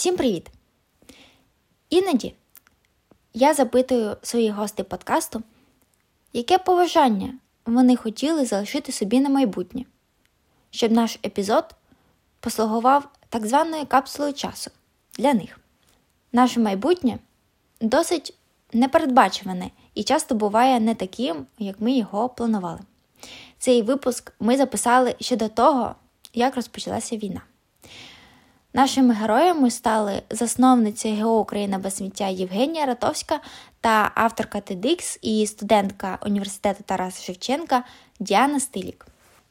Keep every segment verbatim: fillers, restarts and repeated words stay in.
Всім привіт! Іноді я запитую своїх гостей подкасту, яке побажання вони хотіли залишити собі на майбутнє, щоб наш епізод послугував так званою капсулою часу для них. Наше майбутнє досить непередбачуване і часто буває не таким, як ми його планували. Цей випуск ми записали ще до того, як розпочалася війна. Нашими героями стали засновниця ГО «Україна без сміття» Євгенія Аратовська та авторка TEDx і студентка університету Тараса Шевченка Діана Стилік.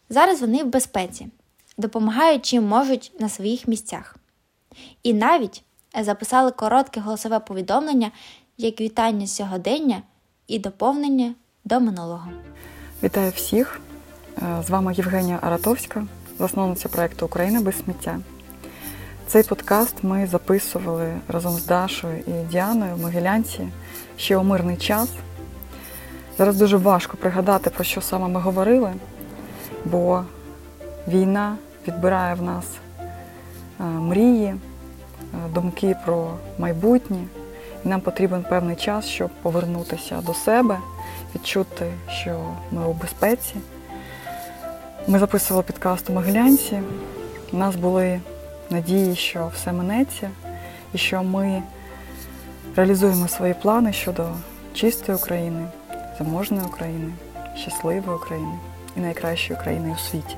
Зараз вони в безпеці, допомагають чим можуть на своїх місцях. І навіть записали коротке голосове повідомлення як вітання сьогодення і доповнення до минулого. Вітаю всіх! З вами Євгенія Аратовська, засновниця проєкту «Україна без сміття». Цей подкаст ми записували разом з Дашою і Діаною в Могилянці ще у мирний час. Зараз дуже важко пригадати, про що саме ми говорили, бо війна відбирає в нас мрії, думки про майбутнє. І нам потрібен певний час, щоб повернутися до себе, відчути, що ми у безпеці. Ми записували підкаст у Могилянці. У нас були надії, що все минеться і що ми реалізуємо свої плани щодо чистої України, заможної України, щасливої України і найкращої України у світі.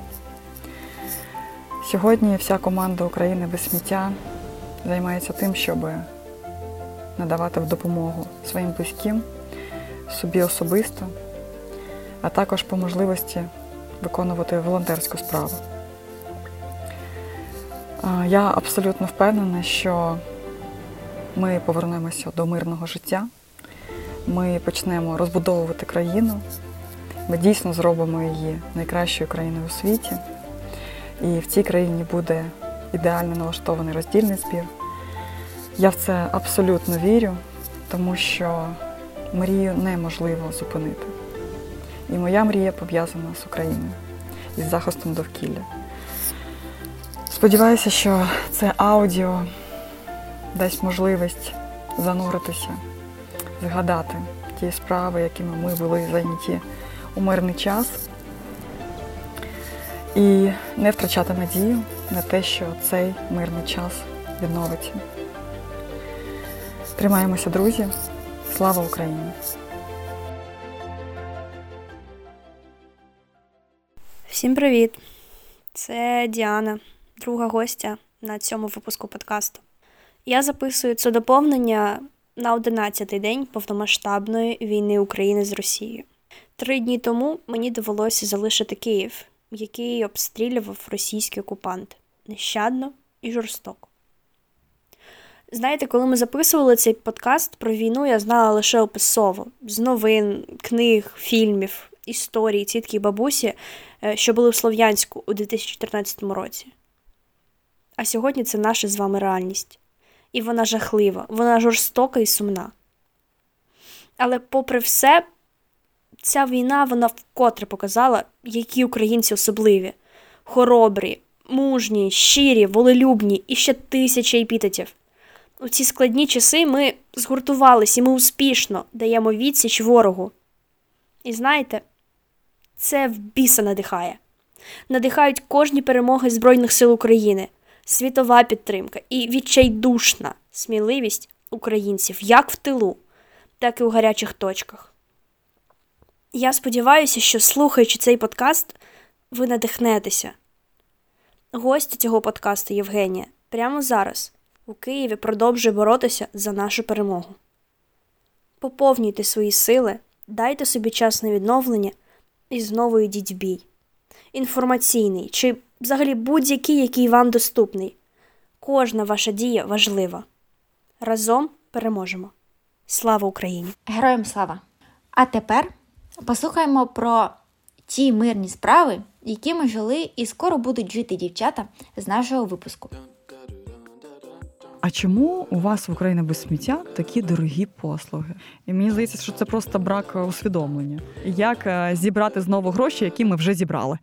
Сьогодні вся команда України без сміття займається тим, щоб надавати допомогу своїм близьким, собі особисто, а також по можливості виконувати волонтерську справу. Я абсолютно впевнена, що ми повернемося до мирного життя, ми почнемо розбудовувати країну, ми дійсно зробимо її найкращою країною у світі, і в цій країні буде ідеально налаштований роздільний збір. Я в це абсолютно вірю, тому що мрію неможливо зупинити. І моя мрія пов'язана з Україною, із захистом довкілля. Сподіваюся, що це аудіо дасть можливість зануритися, згадати ті справи, якими ми були зайняті у мирний час, і не втрачати надію на те, що цей мирний час відновиться. Тримаємося, друзі! Слава Україні! Всім привіт! Це Діана, друга гостя на цьому випуску подкасту. Я записую це доповнення на одинадцятий день повномасштабної війни України з Росією. Три дні тому мені довелося залишити Київ, який обстрілював російський окупант нещадно і жорстоко. Знаєте, коли ми записували цей подкаст, про війну я знала лише описово. З новин, книг, фільмів, історій тітки і бабусі, що були в Слов'янську у дві тисячі чотирнадцятому році. А сьогодні це наша з вами реальність. І вона жахлива, вона жорстока і сумна. Але попри все, ця війна, вона вкотре показала, які українці особливі. Хоробрі, мужні, щирі, волелюбні і ще тисяча епітетів. У ці складні часи ми згуртувались і ми успішно даємо відсіч ворогу. І знаєте, це в біса надихає. Надихають кожні перемоги Збройних сил України, світова підтримка і відчайдушна сміливість українців як в тилу, так і у гарячих точках. Я сподіваюся, що слухаючи цей подкаст, ви надихнетеся. Гостя цього подкасту Євгенія прямо зараз у Києві продовжує боротися за нашу перемогу. Поповнюйте свої сили, дайте собі час на відновлення і знову йдіть в бій. Інформаційний чи взагалі будь-який, який вам доступний. Кожна ваша дія важлива. Разом переможемо. Слава Україні! Героям слава! А тепер послухаємо про ті мирні справи, які ми жили і скоро будуть жити дівчата з нашого випуску. а чому у вас в Україні без сміття такі дорогі послуги? І мені здається, що це просто брак усвідомлення. Як зібрати знову гроші, які ми вже зібрали?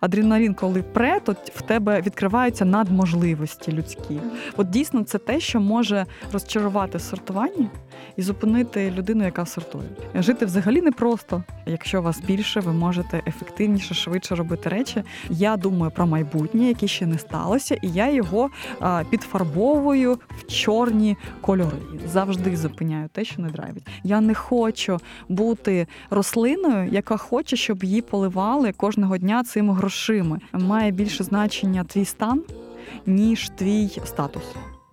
Адреналін, коли пре, то в тебе відкриваються надможливості людські. От дійсно це те, що може розчарувати в сортуванні і зупинити людину, яка сортує. Жити взагалі непросто. Якщо вас більше, ви можете ефективніше, швидше робити речі. Я думаю про майбутнє, яке ще не сталося, і я його підфарбовую в чорні кольори. Завжди зупиняю те, що не драйвить. Я не хочу бути рослиною, яка хоче, щоб її поливали кожного дня цими грошима. Має більше значення твій стан, ніж твій статус.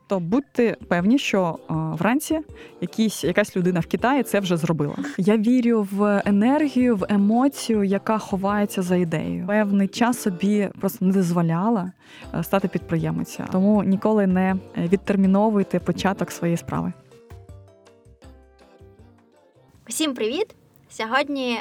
То будьте певні, що вранці якісь, якась людина в Китаї це вже зробила. Я вірю в енергію, в емоцію, яка ховається за ідеєю. Певний час собі просто не дозволяла стати підприємцем. Тому ніколи не відтерміновуйте початок своєї справи. Усім привіт! Сьогодні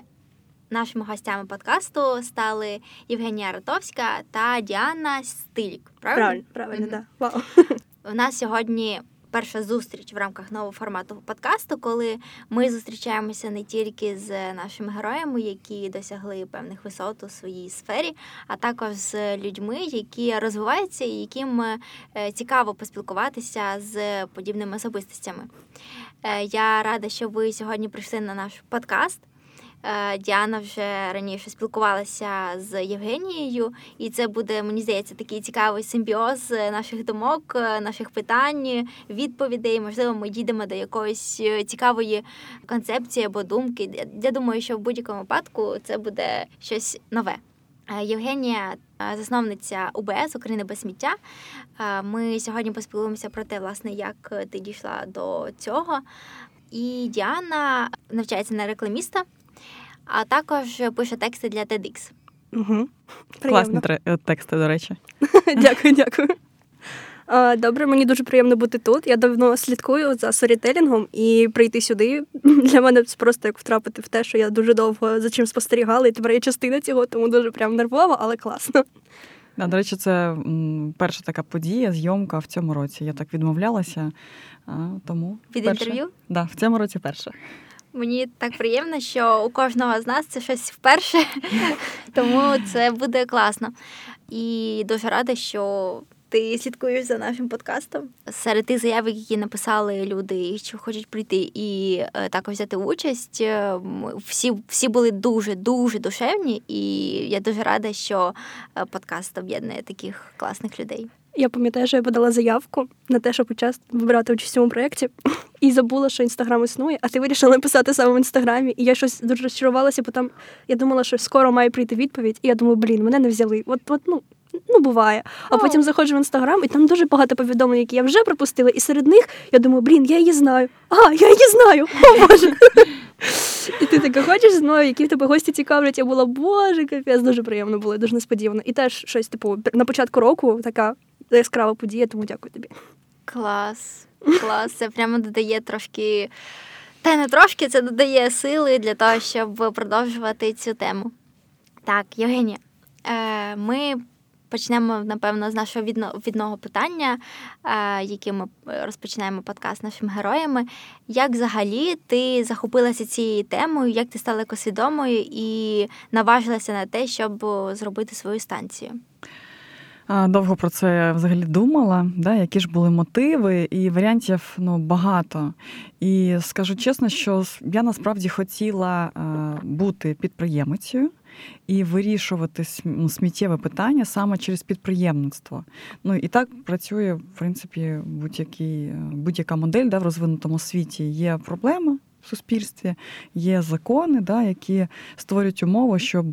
нашими гостями подкасту стали Євгенія Аратовська та Діана Стилік. Правильно? Правильно, так. Mm-hmm. Да. Вау! У нас сьогодні перша зустріч в рамках нового формату подкасту, коли ми зустрічаємося не тільки з нашими героями, які досягли певних висот у своїй сфері, а також з людьми, які розвиваються і яким цікаво поспілкуватися з подібними особистостями. Я рада, що ви сьогодні прийшли на наш подкаст. Діана вже раніше спілкувалася з Євгенією, і це буде, мені здається, такий цікавий симбіоз наших думок, наших питань, відповідей. Можливо, ми дійдемо до якоїсь цікавої концепції або думки. Я думаю, що в будь-якому випадку це буде щось нове. Євгенія – засновниця О Б С «Україна без сміття». Ми сьогодні поспілкуємося про те, власне, як ти дійшла до цього. І Діана навчається на рекламіста, а також пише тексти для TEDx. Угу. Класні тексти, до речі. Дякую, дякую. Добре, мені дуже приємно бути тут. Я давно слідкую за сторітелінгом, і прийти сюди для мене просто як втрапити в те, що я дуже довго за чим спостерігала, і тепер є частина цього, тому дуже прям нервово, але класно. Да, до речі, це перша така подія, зйомка в цьому році. Я так відмовлялася, тому... Під інтерв'ю? Так, да, в цьому році перша. Мені так приємно, що у кожного з нас це щось вперше, тому це буде класно. І дуже рада, що ти слідкуєш за нашим подкастом. Серед тих заяв, які написали люди, що хочуть прийти і також взяти участь, всі, всі були дуже-дуже душевні, і я дуже рада, що подкаст об'єднує таких класних людей. Я пам'ятаю, що я подала заявку на те, щоб вибирати участь у цьому проєкті, і забула, що Інстаграм існує, а ти вирішила написати саме в Інстаграмі, і я щось дуже розчарувалася, бо там я думала, що скоро має прийти відповідь, і я думаю, блін, мене не взяли, от, от ну, ну, буває. А oh. потім заходжу в Інстаграм, і там дуже багато повідомлень, які я вже пропустила, і серед них я думаю, блін, я її знаю, а, я її знаю, о, Боже. І ти таке, хочеш зі мною, які в тебе гості цікавлять? Я була, боже, капець, дуже приємно було, дуже несподівано. І теж щось, типу, на початку року така яскрава подія, тому дякую тобі. Клас, клас, це прямо додає трошки, та не трошки, це додає сили для того, щоб продовжувати цю тему. Так, Євгенія, ми почнемо, напевно, з нашого відного питання, яким ми розпочинаємо подкаст нашими героями. Як взагалі ти захопилася цією темою, як ти стала екосвідомою і наважилася на те, щоб зробити свою станцію? Довго про це взагалі думала, да, які ж були мотиви, і варіантів ну, багато. І скажу чесно, що я насправді хотіла бути підприємицею і вирішувати сміттєве питання саме через підприємництво. Ну, і так працює, в принципі, будь-яка модель, да, в розвинутому світі. Є проблема в суспільстві, є закони, да, які створюють умови, щоб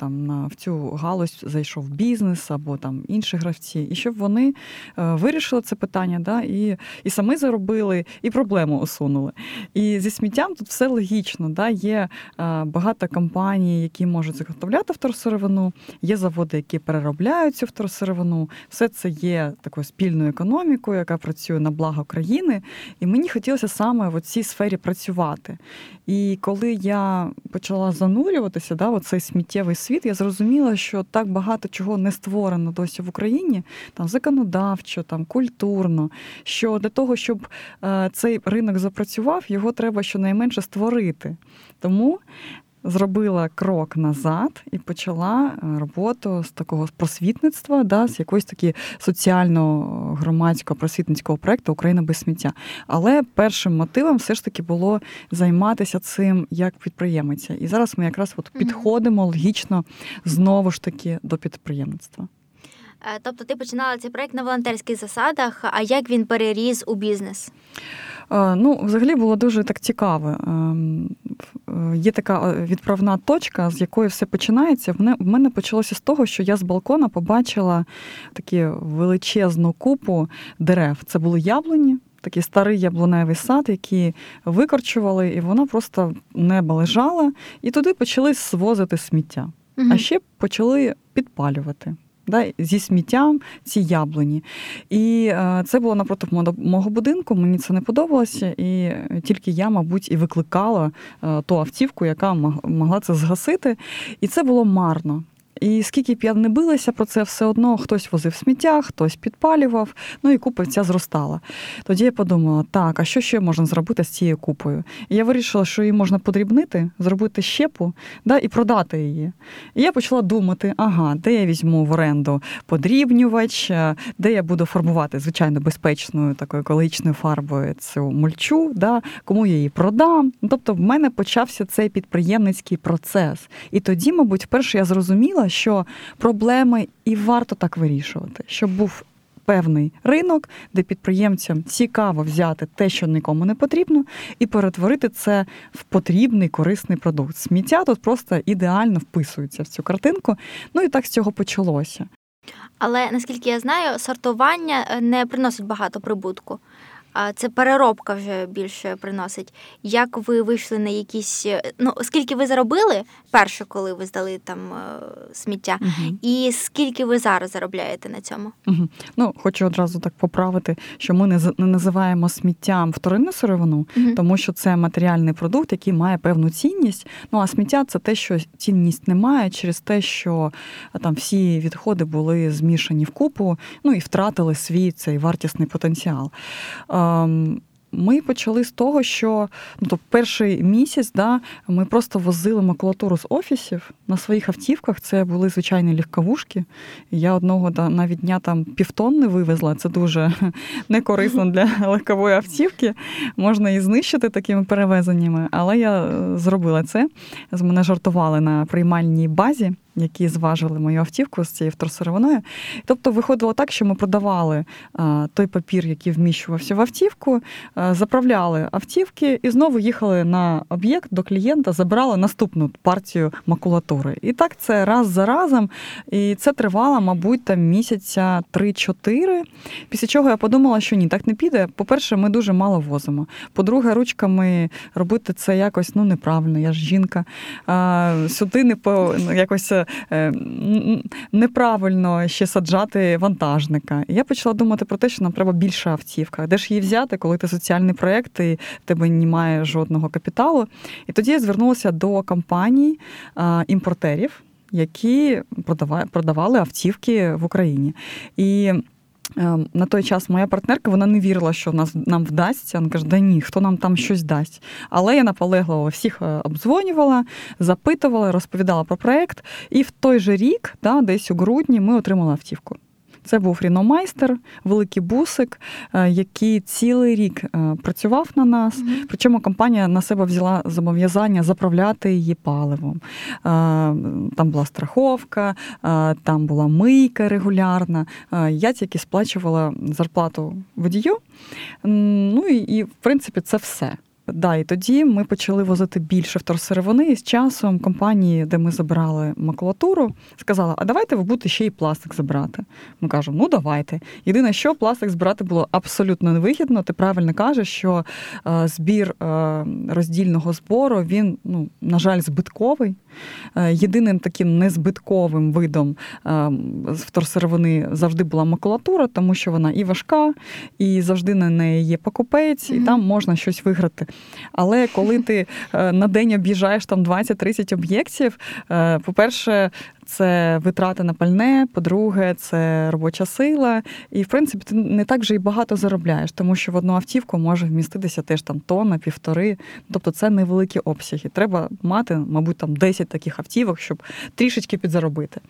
там на в цю галузь зайшов бізнес або там інші гравці, і щоб вони вирішили це питання, да, і, і самі заробили, і проблему усунули. І зі сміттям тут все логічно, да, є багато компаній, які можуть заготовляти вторсировину, є заводи, які переробляють цю вторсировину. Все це є такою спільною економікою, яка працює на благо країни, і мені хотілося саме в цій сфері працювати. працювати. І коли я почала занурюватися, да, в цей сміттєвий світ, я зрозуміла, що так багато чого не створено досі в Україні, там законодавчо, там культурно, що для того, щоб е, цей ринок запрацював, його треба щонайменше створити. Тому зробила крок назад і почала роботу з такого просвітництва, да, з якогось таки соціально-громадського просвітницького проєкту «Україна без сміття». Але першим мотивом все ж таки було займатися цим як підприємиця. І зараз ми якраз от підходимо логічно знову ж таки до підприємництва. Тобто ти починала цей проєкт на волонтерських засадах, а як він переріс у бізнес? Ну, взагалі було дуже так цікаво. Є така відправна точка, з якої все починається. В мене почалося з того, що я з балкона побачила таку величезну купу дерев. Це були яблуні, такий старий яблуневий сад, який викорчували, і воно просто небо лежало. І туди почали звозити сміття. Угу. А ще почали підпалювати. Да, зі сміттям ці яблуні. І е, це було напроти мого будинку, мені це не подобалося, і тільки я, мабуть, і викликала е, ту автівку, яка могла це згасити. І це було марно. І скільки б я не билася про це, все одно хтось возив сміття, хтось підпалював, ну і купа ця зростала. Тоді я подумала, так, а що ще можна зробити з цією купою? І я вирішила, що її можна подрібнити, зробити щепу, да, і продати її. І я почала думати, ага, де я візьму в оренду подрібнювач, де я буду формувати, звичайно, безпечною такою екологічною фарбою цю мульчу, да, кому я її продам. Тобто в мене почався цей підприємницький процес. І тоді, мабуть, вперше я зрозуміла, що проблеми і варто так вирішувати, щоб був певний ринок, де підприємцям цікаво взяти те, що нікому не потрібно, і перетворити це в потрібний, корисний продукт. Сміття тут просто ідеально вписується в цю картинку, ну і так з цього почалося. Але, наскільки я знаю, сортування не приносить багато прибутку. Це переробка вже більше приносить. Як ви вийшли на якісь... Ну, скільки ви заробили перше, коли ви здали там сміття, угу. І скільки ви зараз заробляєте на цьому? Угу. Ну, хочу одразу так поправити, що ми не, не називаємо сміттям вторинну сировину, угу. Тому що це матеріальний продукт, який має певну цінність. Ну, а сміття – це те, що цінність немає через те, що там всі відходи були змішані в купу, ну, і втратили свій цей вартісний потенціал. Ми почали з того, що ну, тобто, перший місяць, да, ми просто возили макулатуру з офісів на своїх автівках. Це були звичайні легковушки. Я одного да, навіть дня там півтонни вивезла. Це дуже некорисно для легкової автівки. Можна і знищити такими перевезеннями. Але я зробила це. З мене жартували на приймальній базі, які зважили мою автівку з цією вторсировиною. Тобто виходило так, що ми продавали а, той папір, який вміщувався в автівку, а, заправляли автівки і знову їхали на об'єкт до клієнта, забирали наступну партію макулатури. І так це раз за разом. І це тривало, мабуть, там місяця три-чотири. Після чого я подумала, що ні, так не піде. По-перше, ми дуже мало возимо. По-друге, ручками робити це якось, ну, неправильно, я ж жінка. А, сюди не по, якось... неправильно ще саджати вантажника. І я почала думати про те, що нам треба більша автівка. Де ж її взяти, коли ти соціальний проєкт і тебе немає жодного капіталу? І тоді я звернулася до компаній, імпортерів, які продавали автівки в Україні. І на той час моя партнерка, вона не вірила, що нас, нам вдасться. Вона каже, да ні, хто нам там щось дасть. Але я наполегливо всіх обдзвонювала, запитувала, розповідала про проєкт. І в той же рік, да, десь у грудні, ми отримали автівку. Це був ріномайстер, великий бусик, який цілий рік працював на нас. Mm-hmm. Причому компанія на себе взяла зобов'язання заправляти її паливом. Там була страховка, там була мийка регулярна. Я тільки сплачувала зарплату водію. Ну і, і в принципі, це все. Да, і тоді ми почали возити більше вторсировини, і з часом компанії, де ми забирали макулатуру, сказали, а давайте ви будете ще й пластик забирати. Ми кажемо, ну давайте. Єдине, що пластик збирати було абсолютно невигідно. Ти правильно кажеш, що е, збір е, роздільного збору, він, ну, на жаль, збитковий. Е, єдиним таким незбитковим видом е, вторсировини завжди була макулатура, тому що вона і важка, і завжди на неї є покупець, mm-hmm. і там можна щось виграти. Але коли ти на день об'їжджаєш там двадцять-тридцять об'єктів, по-перше, це витрати на пальне, по-друге, це робоча сила. І, в принципі, ти не так вже і багато заробляєш, тому що в одну автівку може вміститися теж там тонна, півтори. Тобто це невеликі обсяги. Треба мати, мабуть, там десять таких автівок, щоб трішечки підзаробити.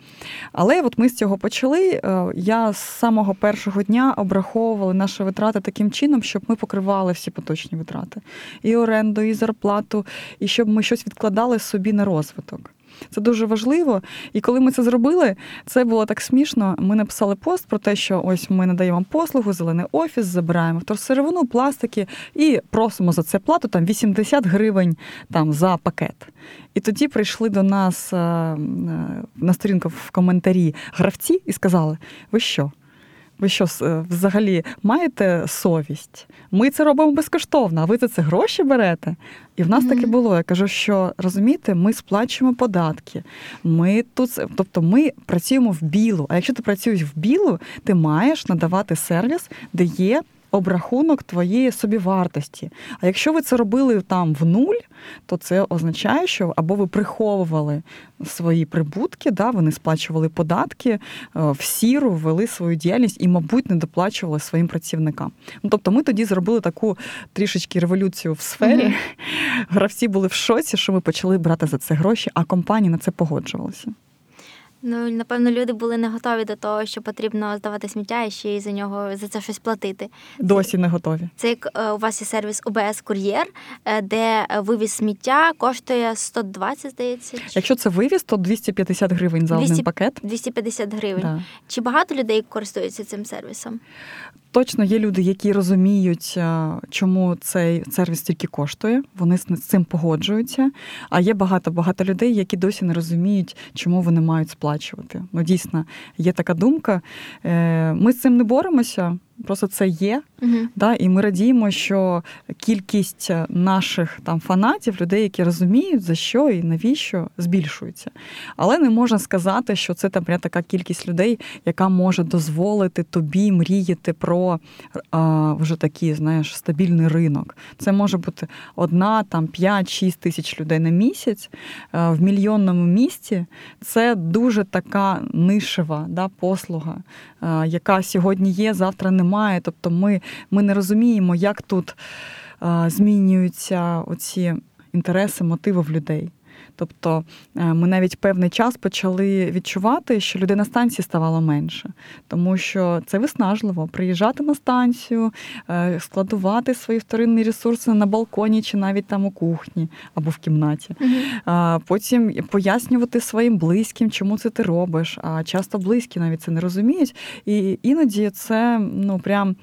Але от ми з цього почали. Я з самого першого дня обраховувала наші витрати таким чином, щоб ми покривали всі поточні витрати. І оренду, і зарплату, і щоб ми щось відкладали собі на розвиток. Це дуже важливо. І коли ми це зробили, це було так смішно. Ми написали пост про те, що ось ми надаємо послугу, зелений офіс, забираємо вторсировину, пластики і просимо за це плату там вісімдесят гривень там, за пакет. І тоді прийшли до нас на сторінку в коментарі гравці і сказали, ви що? Ви що, взагалі, маєте совість? Ми це робимо безкоштовно, а ви за це гроші берете? І в нас mm-hmm. таке було. Я кажу, що, розумієте, ми сплачуємо податки. Ми тут, тобто ми працюємо в білу. А якщо ти працюєш в білу, ти маєш надавати сервіс, де є обрахунок твоєї собівартості. А якщо ви це робили там в нуль, то це означає, що або ви приховували свої прибутки, да, ви не сплачували податки, в сіру вели свою діяльність і, мабуть, не доплачували своїм працівникам. Ну, тобто ми тоді зробили таку трішечки революцію в сфері. Mm-hmm. Гравці були в шоці, що ми почали брати за це гроші, а компанії на це погоджувалися. Ну, напевно, люди були не готові до того, що потрібно здавати сміття і ще й за нього, за це щось платити. Досі не готові. Це як у вас є сервіс О Б С «Кур'єр», де вивіз сміття коштує сто двадцять, здається. Чи... Якщо це вивіз, то двісті п'ятдесят гривень за двісті, один пакет. двісті п'ятдесят гривень. Да. Чи багато людей користуються цим сервісом? Точно є люди, які розуміють, чому цей сервіс тільки коштує, вони з цим погоджуються, а є багато-багато людей, які досі не розуміють, чому вони мають сплачувати. Ну, дійсно, є така думка. Ми з цим не боремося, просто це є, uh-huh. да, і ми радіємо, що кількість наших там фанатів, людей, які розуміють, за що і навіщо, збільшується. Але не можна сказати, що це там прям така кількість людей, яка може дозволити тобі мріяти про а, вже такий, знаєш, стабільний ринок. Це може бути одна, там, п'ять-шість тисяч людей на місяць а, в мільйонному місті. Це дуже така нишева, да, послуга, а, яка сьогодні є, завтра не має, тобто ми, ми не розуміємо, як тут а, змінюються оці інтереси, мотиви в людей. Тобто ми навіть певний час почали відчувати, що людей на станції ставало менше, тому що це виснажливо. Приїжджати на станцію, складувати свої вторинні ресурси на балконі чи навіть там у кухні або в кімнаті. Mm-hmm. Потім пояснювати своїм близьким, чому це ти робиш, а часто близькі навіть це не розуміють. І іноді це, ну, прям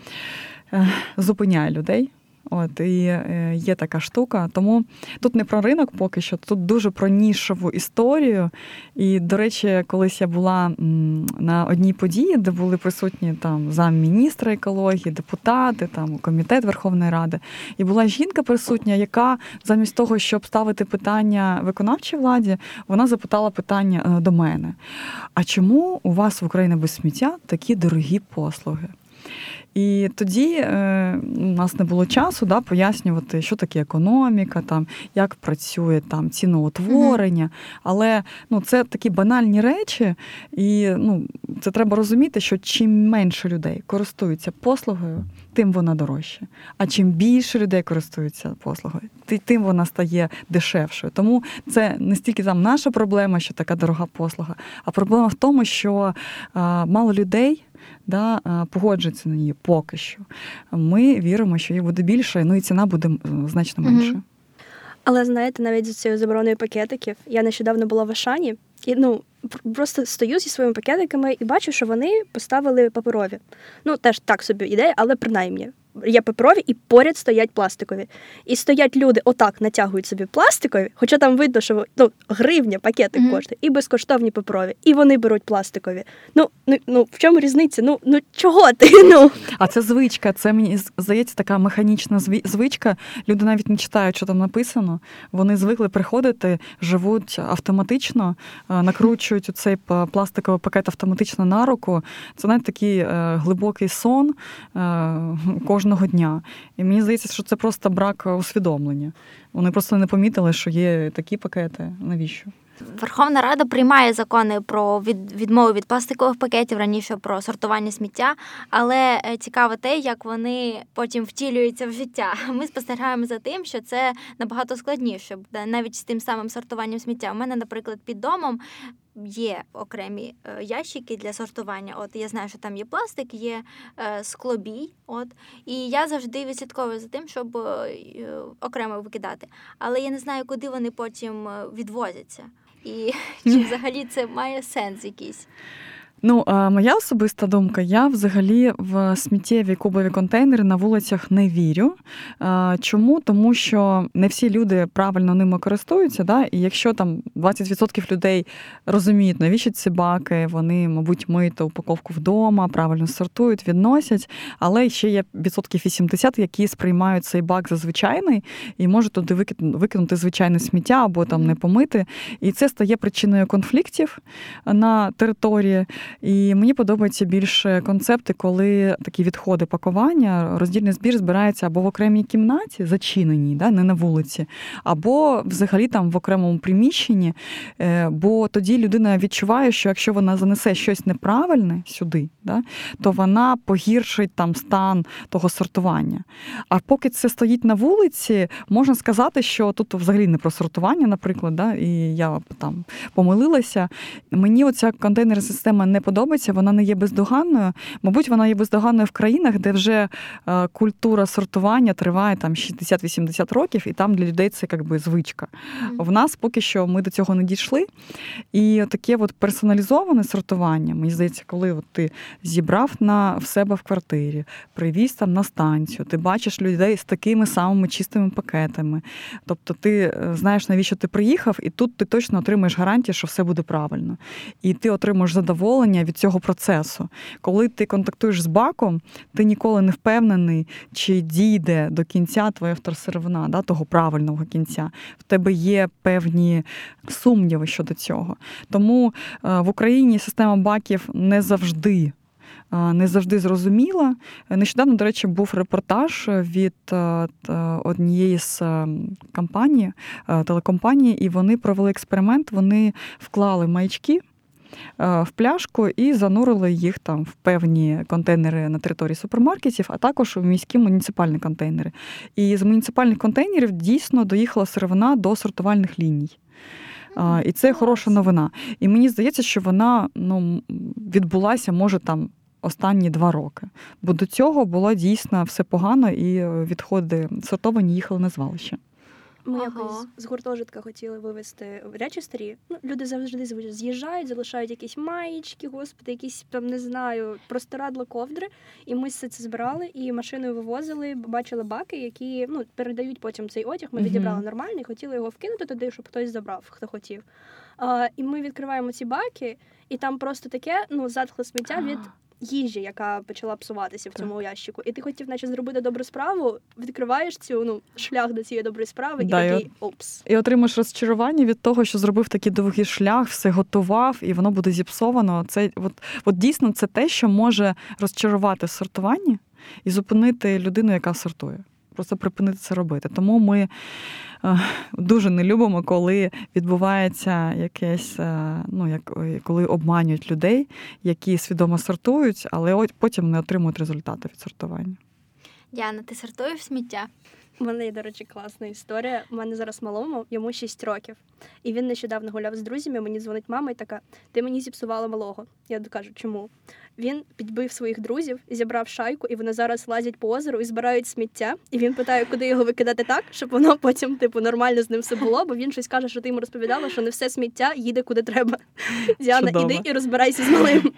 зупиняє людей. От, і є така штука. Тому тут не про ринок поки що, тут дуже про нішову історію. І, до речі, колись я була на одній події, де були присутні там замміністра екології, депутати, там комітет Верховної Ради. І була жінка присутня, яка замість того, щоб ставити питання виконавчій владі, вона запитала питання до мене. А чому у вас в Україні без сміття такі дорогі послуги? І тоді е, у нас не було часу, да, пояснювати, що таке економіка, там, як працює там, ціноутворення. Mm-hmm. Але, ну, це такі банальні речі, і, ну, це треба розуміти, що чим менше людей користуються послугою, тим вона дорожча. А чим більше людей користуються послугою, тим вона стає дешевшою. Тому це не стільки там наша проблема, що така дорога послуга, а проблема в тому, що е, мало людей, да, погоджуються на неї поки що. Ми віримо, що їх буде більше, ну і ціна буде значно менше. Угу. Але, знаєте, навіть з цією забороною пакетиків, я нещодавно була в Ашані, і, ну, просто стою зі своїми пакетиками і бачу, що вони поставили паперові. Ну, теж так собі ідея, але принаймні. Є паперові і поряд стоять пластикові. І стоять люди, отак натягують собі пластикові, хоча там видно, що, ну, гривня пакетик mm-hmm. коштує, і безкоштовні паперові, і вони беруть пластикові. Ну, ну, ну в чому різниця? Ну, ну чого ти? Ну? А це звичка, це, мені здається, така механічна звичка. Люди навіть не читають, що там написано. Вони звикли приходити, живуть автоматично, накручують цей пластиковий пакет автоматично на руку. Це навіть такий глибокий сон. Кожен кожного дня. І мені здається, що це просто брак усвідомлення. Вони просто не помітили, що є такі пакети. Навіщо? Верховна Рада приймає закони про відмову від пластикових пакетів, раніше про сортування сміття, але цікаво те, як вони потім втілюються в життя. Ми спостерігаємо за тим, що це набагато складніше, навіть з тим самим сортуванням сміття. У мене, наприклад, під домом є окремі ящики для сортування. От я знаю, що там є пластик, є склобій, от, і я завжди відслідковую за тим, щоб окремо викидати. Але я не знаю, куди вони потім відвозяться. І чи взагалі це має сенс якийсь? Ну, моя особиста думка, я взагалі в сміттєві кубові контейнери на вулицях не вірю. Чому? Тому що не всі люди правильно ними користуються, да? І якщо там двадцять відсотків людей розуміють, навіщо ці баки, вони, мабуть, миють упаковку вдома, правильно сортують, відносять, але ще є відсотків вісімдесят, які сприймають цей бак за звичайний і можуть туди викинути звичайне сміття або там не помити. І це стає причиною конфліктів на території. І мені подобаються більше концепти, коли такі відходи пакування, роздільний збір збирається або в окремій кімнаті, зачиненій, да, не на вулиці, або взагалі там в окремому приміщенні, бо тоді людина відчуває, що якщо вона занесе щось неправильне сюди, да, то вона погіршить там стан того сортування. А поки це стоїть на вулиці, можна сказати, що тут взагалі не про сортування, наприклад, да, і я там помилилася. Мені оця контейнерна система не подобається, вона не є бездоганною. Мабуть, вона є бездоганною в країнах, де вже культура сортування триває там шістдесят-вісімдесят років, і там для людей це якби звичка. В нас поки що ми до цього не дійшли. І таке от персоналізоване сортування, мені здається, коли от ти зібрав на в себе в квартирі, привіз там на станцію, ти бачиш людей з такими самими чистими пакетами. Тобто ти знаєш, навіщо ти приїхав, і тут ти точно отримаєш гарантію, що все буде правильно. І ти отримаєш задоволення від цього процесу. Коли ти контактуєш з баком, ти ніколи не впевнений, чи дійде до кінця твоя вторсировина, да, того правильного кінця. В тебе є певні сумніви щодо цього. Тому в Україні система баків не завжди не завжди зрозуміла. Нещодавно, до речі, був репортаж від однієї з компаній, телекомпанії, і вони провели експеримент, вони вклали маячки в пляшку і занурили їх там в певні контейнери на території супермаркетів, а також у міські муніципальні контейнери. І з муніципальних контейнерів дійсно доїхала сировина до сортувальних ліній. І це хороша новина. І мені здається, що вона, ну, відбулася, може, там, останні два роки. Бо до цього було дійсно все погано, і відходи сортовані їхали на звалище. Ми ага. якось з гуртожитка хотіли вивезти речі старі. Ну, люди завжди з'їжджають, залишають якісь маєчки, господи, якісь там, не знаю, простирадла, ковдри. І ми все це збирали, і машиною вивозили, бачили баки, які, ну, передають потім цей одяг. Ми відібрали uh-huh. нормальний, хотіли його вкинути туди, щоб хтось забрав, хто хотів. А, і ми відкриваємо ці баки, і там просто таке, ну, затхле сміття від їжі, яка почала псуватися в цьому ящику. І ти хотів, наче, зробити добру справу, відкриваєш цю, ну, шлях до цієї доброї справи, да, і такий опс. І отримаєш розчарування від того, що зробив такий довгий шлях, все готував, і воно буде зіпсовано. Це, от, от дійсно це те, що може розчарувати в сортуванні і зупинити людину, яка сортує. Просто припинити це робити. Тому ми дуже не любимо, коли відбувається якесь, ну, як коли обманюють людей, які свідомо сортують, але потім не отримують результати від сортування. Діана, ти сортуєш сміття? У мене є, до речі, класна історія. У мене зараз малому, йому шість років. І він нещодавно гуляв з друзями, мені дзвонить мама і така: ти мені зіпсувала малого. Я кажу, чому? Він підбив своїх друзів, зібрав шайку, і вони зараз лазять по озеру і збирають сміття. І він питає, куди його викидати так, щоб воно потім, типу, нормально з ним все було, бо він щось каже, що ти йому розповідала, що не все сміття їде куди треба. Діана, чудово. Іди і розбирайся з малим.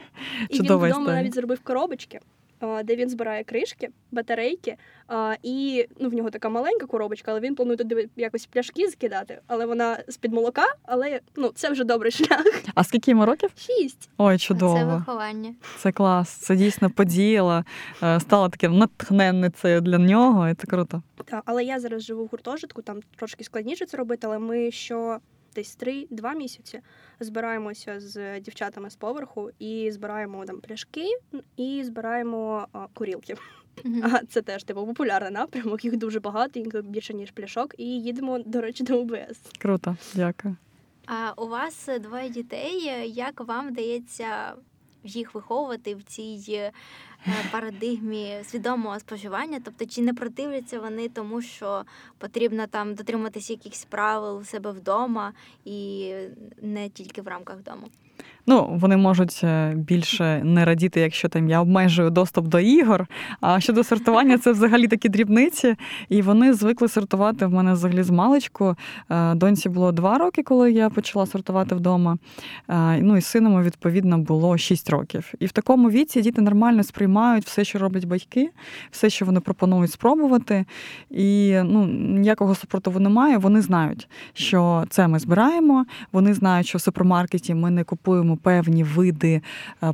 І він вдома навіть зробив коробочки, де він збирає кришки, батарейки, і, ну, в нього така маленька коробочка, але він планує туди якось пляшки закидати, але вона з-під молока, але, ну, це вже добрий шлях. А скільки йому років? Шість. Ой, чудово. Це виховання. Це клас, це дійсно подіяло, стало таким натхненницею для нього, і це круто. Так, але я зараз живу в гуртожитку, там трошки складніше це робити, але ми що... десь три-два місяці збираємося з дівчатами з поверху і збираємо там пляшки і збираємо а, курілки. Mm-hmm. А це теж типу популярний напрямок, їх дуже багато, інколи більше, ніж пляшок, і їдемо, до речі, до О Б С. Круто, дякую. А у вас двоє дітей, як вам вдається їх виховувати в цій парадигмі свідомого споживання? Тобто, чи не противляться вони тому, що потрібно там дотриматися якихось правил у себе вдома і не тільки в рамках дому? Ну, вони можуть більше не радіти, якщо там я обмежую доступ до ігор. А щодо сортування, це взагалі такі дрібниці. І вони звикли сортувати в мене взагалі з маличку. Доньці було два роки, коли я почала сортувати вдома. Ну, і синому, відповідно, було шість років. І в такому віці діти нормально сприймають все, що роблять батьки, все, що вони пропонують спробувати. І, ну, ніякого супротиву немає. Вони знають, що це ми збираємо. Вони знають, що в супермаркеті ми не купуємо купуємо певні види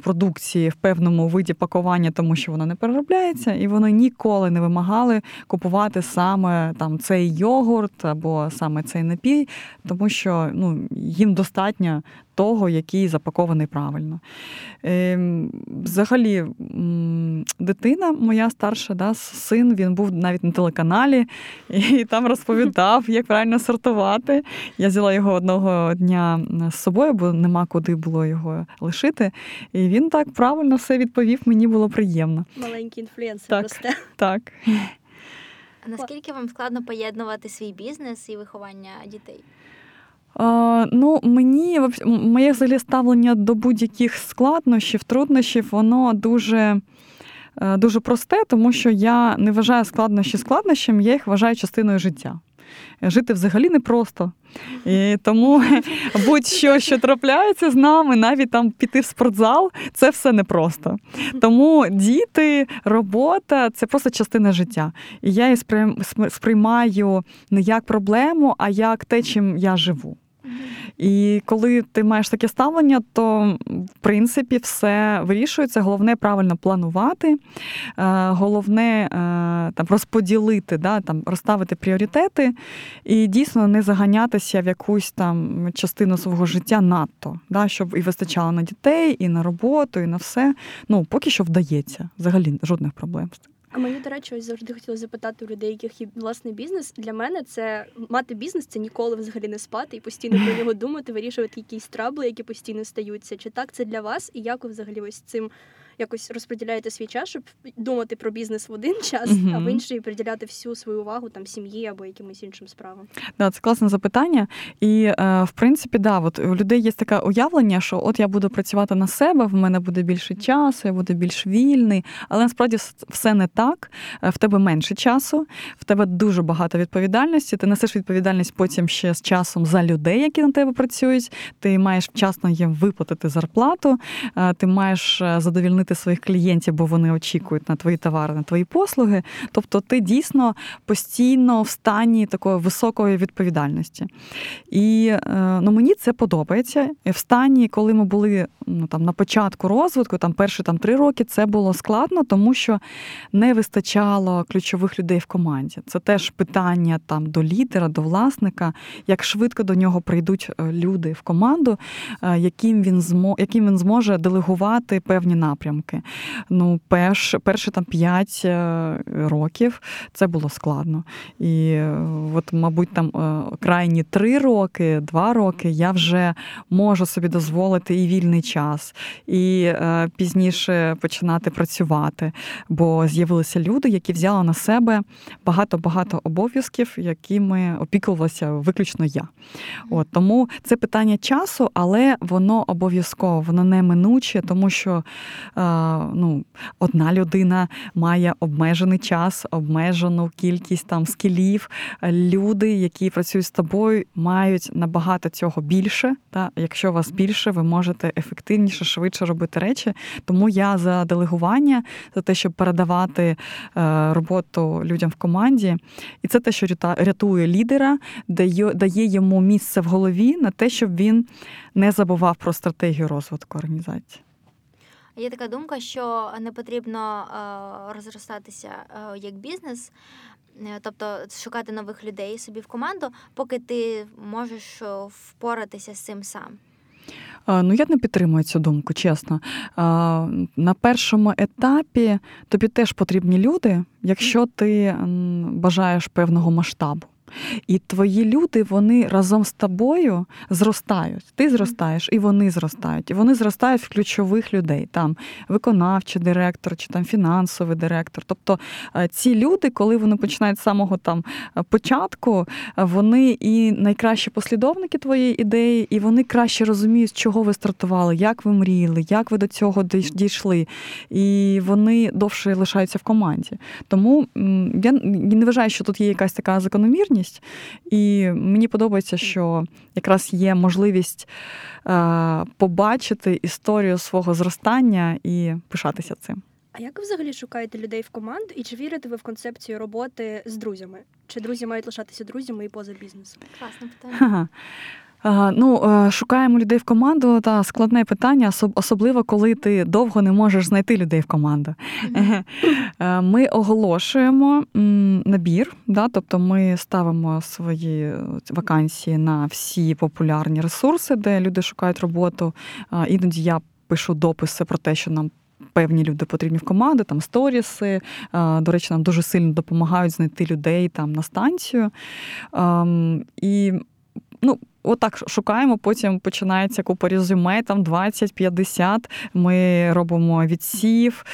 продукції в певному виді пакування, тому що воно не переробляється, і вони ніколи не вимагали купувати саме там цей йогурт або саме цей напій, тому що, ну, їм достатньо того, який запакований правильно. Взагалі, дитина моя старша, да, син, він був навіть на телеканалі, і там розповідав, як правильно сортувати. Я взяла його одного дня з собою, бо нема куди було його лишити. І він так правильно все відповів, мені було приємно. Маленький інфлюенсер просто. Так. Наскільки вам складно поєднувати свій бізнес і виховання дітей? Ну, мені, моє взагалі ставлення до будь-яких складнощів, труднощів, воно дуже, дуже просте, тому що я не вважаю складнощі складнощем, я їх вважаю частиною життя. Жити взагалі непросто. І тому будь-що, що трапляється з нами, навіть там піти в спортзал, це все непросто. Тому діти, робота – це просто частина життя. І я її сприймаю не як проблему, а як те, чим я живу. І коли ти маєш таке ставлення, то, в принципі, все вирішується. Головне – правильно планувати, головне – там розподілити, да, там, розставити пріоритети і дійсно не заганятися в якусь там частину свого життя надто, да, щоб і вистачало на дітей, і на роботу, і на все. Ну, поки що вдається. Взагалі жодних проблем. А мені, до речі, ось завжди хотілося запитати у людей, яких є власний бізнес. Для мене це мати бізнес – це ніколи взагалі не спати і постійно про нього думати, вирішувати якісь трабли, які постійно стаються. Чи так це для вас? І як ви взагалі ось цим якось розподіляєте свій час, щоб думати про бізнес в один час, mm-hmm. а в інший приділяти всю свою увагу там сім'ї або якимось іншим справам? Да, це класне запитання. І, в принципі, да, от у людей є таке уявлення, що от я буду працювати на себе, в мене буде більше часу, я буду більш вільний. Але насправді все не так. В тебе менше часу, в тебе дуже багато відповідальності. Ти несеш відповідальність потім ще з часом за людей, які на тебе працюють. Ти маєш вчасно їм виплатити зарплату, ти маєш задовільнити своїх клієнтів, бо вони очікують на твої товари, на твої послуги. Тобто ти дійсно постійно в стані такої високої відповідальності. І, ну, мені це подобається. В стані, коли ми були, ну, там, на початку розвитку, там, перші там, три роки, це було складно, тому що не вистачало ключових людей в команді. Це теж питання там, до лідера, до власника, як швидко до нього прийдуть люди в команду, яким він, змо... яким він зможе делегувати певні напрямки. Ну, перш, перші там п'ять років це було складно. І от, мабуть, там крайні три роки, два роки я вже можу собі дозволити і вільний час, і пізніше починати працювати, бо з'явилися люди, які взяли на себе багато-багато обов'язків, якими опікувалася виключно я. От, тому це питання часу, але воно обов'язково, воно неминуче, тому що ну, одна людина має обмежений час, обмежену кількість там скілів. Люди, які працюють з тобою, мають набагато цього більше. Та якщо вас більше, ви можете ефективніше, швидше робити речі. Тому я за делегування, за те, щоб передавати роботу людям в команді. І це те, що рятує лідера, дає йому місце в голові на те, щоб він не забував про стратегію розвитку організації. Є така думка, що не потрібно розростатися як бізнес, тобто шукати нових людей собі в команду, поки ти можеш впоратися з цим сам. Ну, я не підтримую цю думку, чесно. На першому етапі тобі теж потрібні люди, якщо ти бажаєш певного масштабу. І твої люди, вони разом з тобою зростають. Ти зростаєш, і вони зростають. І вони зростають в ключових людей. Там виконавчий директор, чи там фінансовий директор. Тобто ці люди, коли вони починають з самого там початку, вони і найкращі послідовники твоєї ідеї, і вони краще розуміють, з чого ви стартували, як ви мріяли, як ви до цього дійшли. І вони довше лишаються в команді. Тому я не вважаю, що тут є якась така закономірність. І мені подобається, що якраз є можливість побачити історію свого зростання і пишатися цим. А як ви взагалі шукаєте людей в команду і чи вірите ви в концепцію роботи з друзями? Чи друзі мають лишатися друзями і поза бізнесом? Класне питання. Ну, шукаємо людей в команду, та складне питання, особливо, коли ти довго не можеш знайти людей в команду. Mm-hmm. Ми оголошуємо набір, да, тобто ми ставимо свої вакансії на всі популярні ресурси, де люди шукають роботу. Іноді я пишу дописи про те, що нам певні люди потрібні в команду, там сторіси. До речі, нам дуже сильно допомагають знайти людей там на станцію. І, ну, отак шукаємо, потім починається купа резюме, там двадцять-п'ятдесят, ми робимо відсів,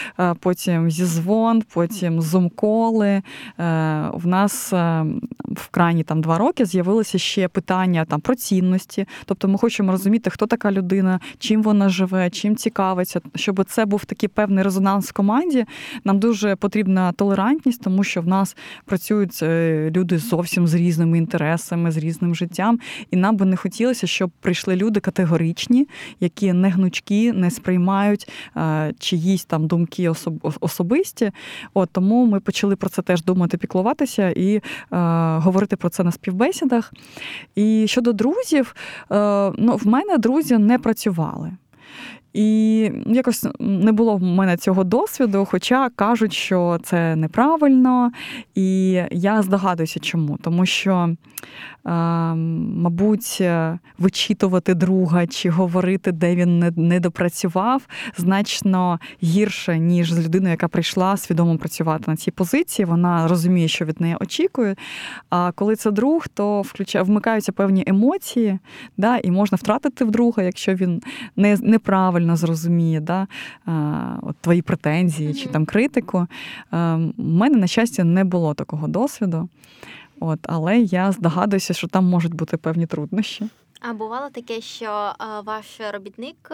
потім зізвон, потім зум-коли. В нас в крайні там два роки з'явилося ще питання там про цінності, тобто ми хочемо розуміти, хто така людина, чим вона живе, чим цікавиться, щоб це був такий певний резонанс в команді. Нам дуже потрібна толерантність, тому що в нас працюють люди зовсім з різними інтересами, з різним життям, і нам би не хотілося, щоб прийшли люди категоричні, які не гнучкі, не сприймають е, чиїсь там думки особ, особисті. От, тому ми почали про це теж думати, піклуватися і е, говорити про це на співбесідах. І щодо друзів, е, ну, в мене друзі не працювали. І якось не було в мене цього досвіду, хоча кажуть, що це неправильно. І я здогадуюся, чому. Тому що, мабуть, вичитувати друга чи говорити, де він не допрацював, значно гірше, ніж з людиною, яка прийшла свідомо працювати на цій позиції. Вона розуміє, що від неї очікує. А коли це друг, то вмикаються певні емоції, да, і можна втратити в друга, якщо він неправильно зрозуміє, да, от твої претензії чи там критику. У мене, на щастя, не було такого досвіду. От, але я здогадуюся, що там можуть бути певні труднощі. А бувало таке, що ваш робітник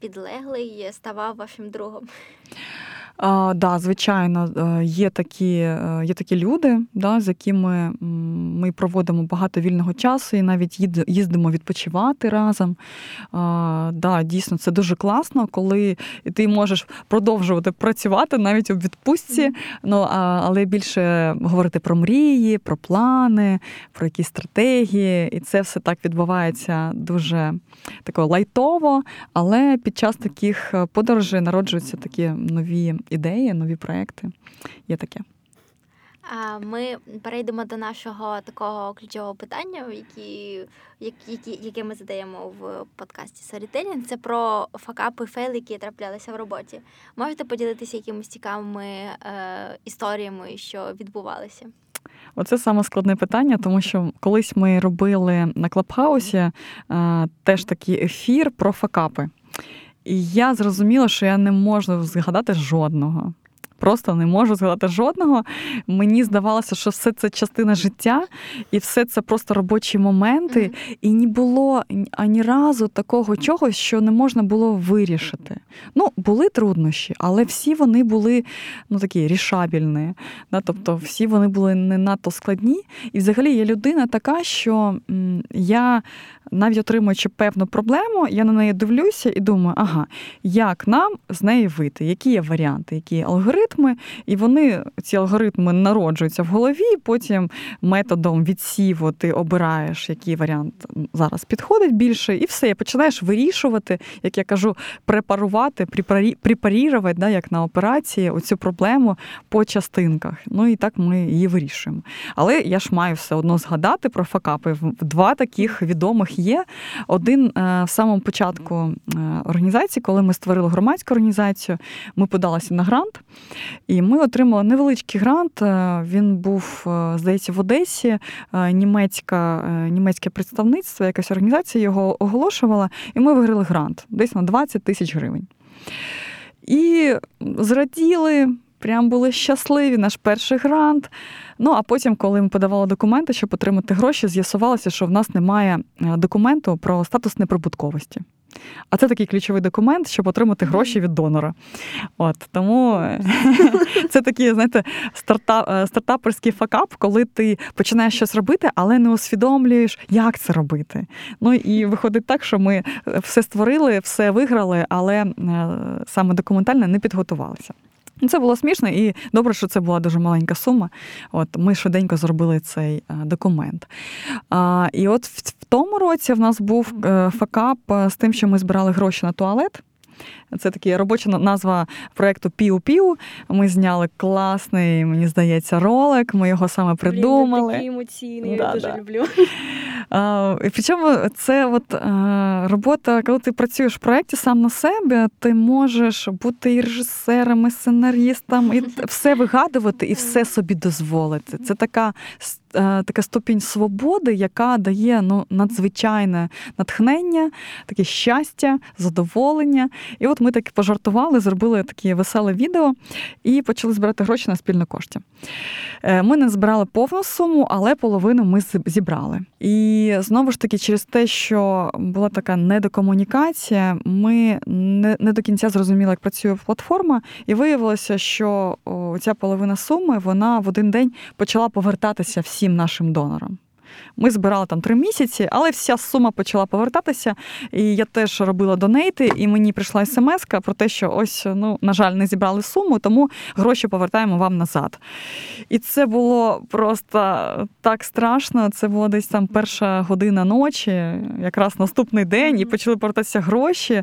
підлеглий ставав вашим другом? Так, да, звичайно, є такі, є такі люди, да, з якими ми проводимо багато вільного часу і навіть їздимо відпочивати разом. А, да, дійсно, це дуже класно, коли ти можеш продовжувати працювати навіть у відпустці, mm. ну, а, але більше говорити про мрії, про плани, про якісь стратегії. І це все так відбувається дуже тако лайтово, але під час таких подорожей народжуються такі нові ідеї, нові проекти. Є таке. Ми перейдемо до нашого такого ключового питання, які, які, яке ми задаємо в подкасті Storytelling. Це про факапи, фейли, які траплялися в роботі. Можете поділитися якимись цікавими е, історіями, що відбувалися? Оце саме складне питання, тому що колись ми робили на Клабхаусі е, теж такий ефір про факапи. І я зрозуміла, що я не можу згадати жодного. Просто не можу згадати жодного. Мені здавалося, що все це частина життя, і все це просто робочі моменти. Mm-hmm. І не було ані разу такого чогось, що не можна було вирішити. Ну, були труднощі, але всі вони були, ну, такі рішабельні. Да? Тобто всі вони були не надто складні. І взагалі я людина така, що я, навіть отримуючи певну проблему, я на неї дивлюся і думаю, ага, як нам з неї вийти? Які є варіанти, які є алгоритми? алгоритми, і вони, ці алгоритми, народжуються в голові, потім методом відсіву ти обираєш, який варіант зараз підходить більше, і все, і починаєш вирішувати, як я кажу, препарувати, препарірувати, да, як на операції, оцю проблему по частинках. Ну і так ми її вирішуємо. Але я ж маю все одно згадати про факапи. Два таких відомих є. Один в самому початку організації, коли ми створили громадську організацію, ми подалися на грант, і ми отримали невеличкий грант. Він був, здається, в Одесі, німецька, німецьке представництво, якась організація його оголошувала, і ми виграли грант, десь на двадцять тисяч гривень. І зраділи, прям були щасливі, наш перший грант. Ну, а потім, коли ми подавали документи, щоб отримати гроші, з'ясувалося, що в нас немає документу про статус неприбутковості. А це такий ключовий документ, щоб отримати гроші від донора. От, тому це такий, знаєте, старта, стартаперський факап, коли ти починаєш щось робити, але не усвідомлюєш, як це робити. Ну і виходить так, що ми все створили, все виграли, але саме документально не підготувалися. Це було смішно, і добре, що це була дуже маленька сума. От, ми швиденько зробили цей документ. А, і от в, в тому році в нас був факап з тим, що ми збирали гроші на туалет. Це така робоча назва проєкту «Піу-піу». Ми зняли класний, мені здається, ролик, ми його саме придумали. Блін, такий емоційний, да, я дуже да. люблю. А, і причому це от, а, робота, коли ти працюєш в проєкті сам на себе, ти можеш бути і режисером, і сценаристом, і все вигадувати, і все собі дозволити. Це така, а, така ступінь свободи, яка дає ну, надзвичайне натхнення, таке щастя, задоволення. І от ми так пожартували, зробили таке веселе відео і почали збирати гроші на спільні кошти. Ми не збирали повну суму, але половину ми зібрали. І знову ж таки, через те, що була така недокомунікація, ми не, не до кінця зрозуміли, як працює платформа, і виявилося, що ця половина суми, вона в один день почала повертатися всім нашим донорам. Ми збирали там три місяці, але вся сума почала повертатися, і я теж робила донейти, і мені прийшла смс-ка про те, що ось, ну, на жаль, не зібрали суму, тому гроші повертаємо вам назад. І це було просто так страшно, це була десь там перша година ночі, якраз наступний день, і почали повертатися гроші,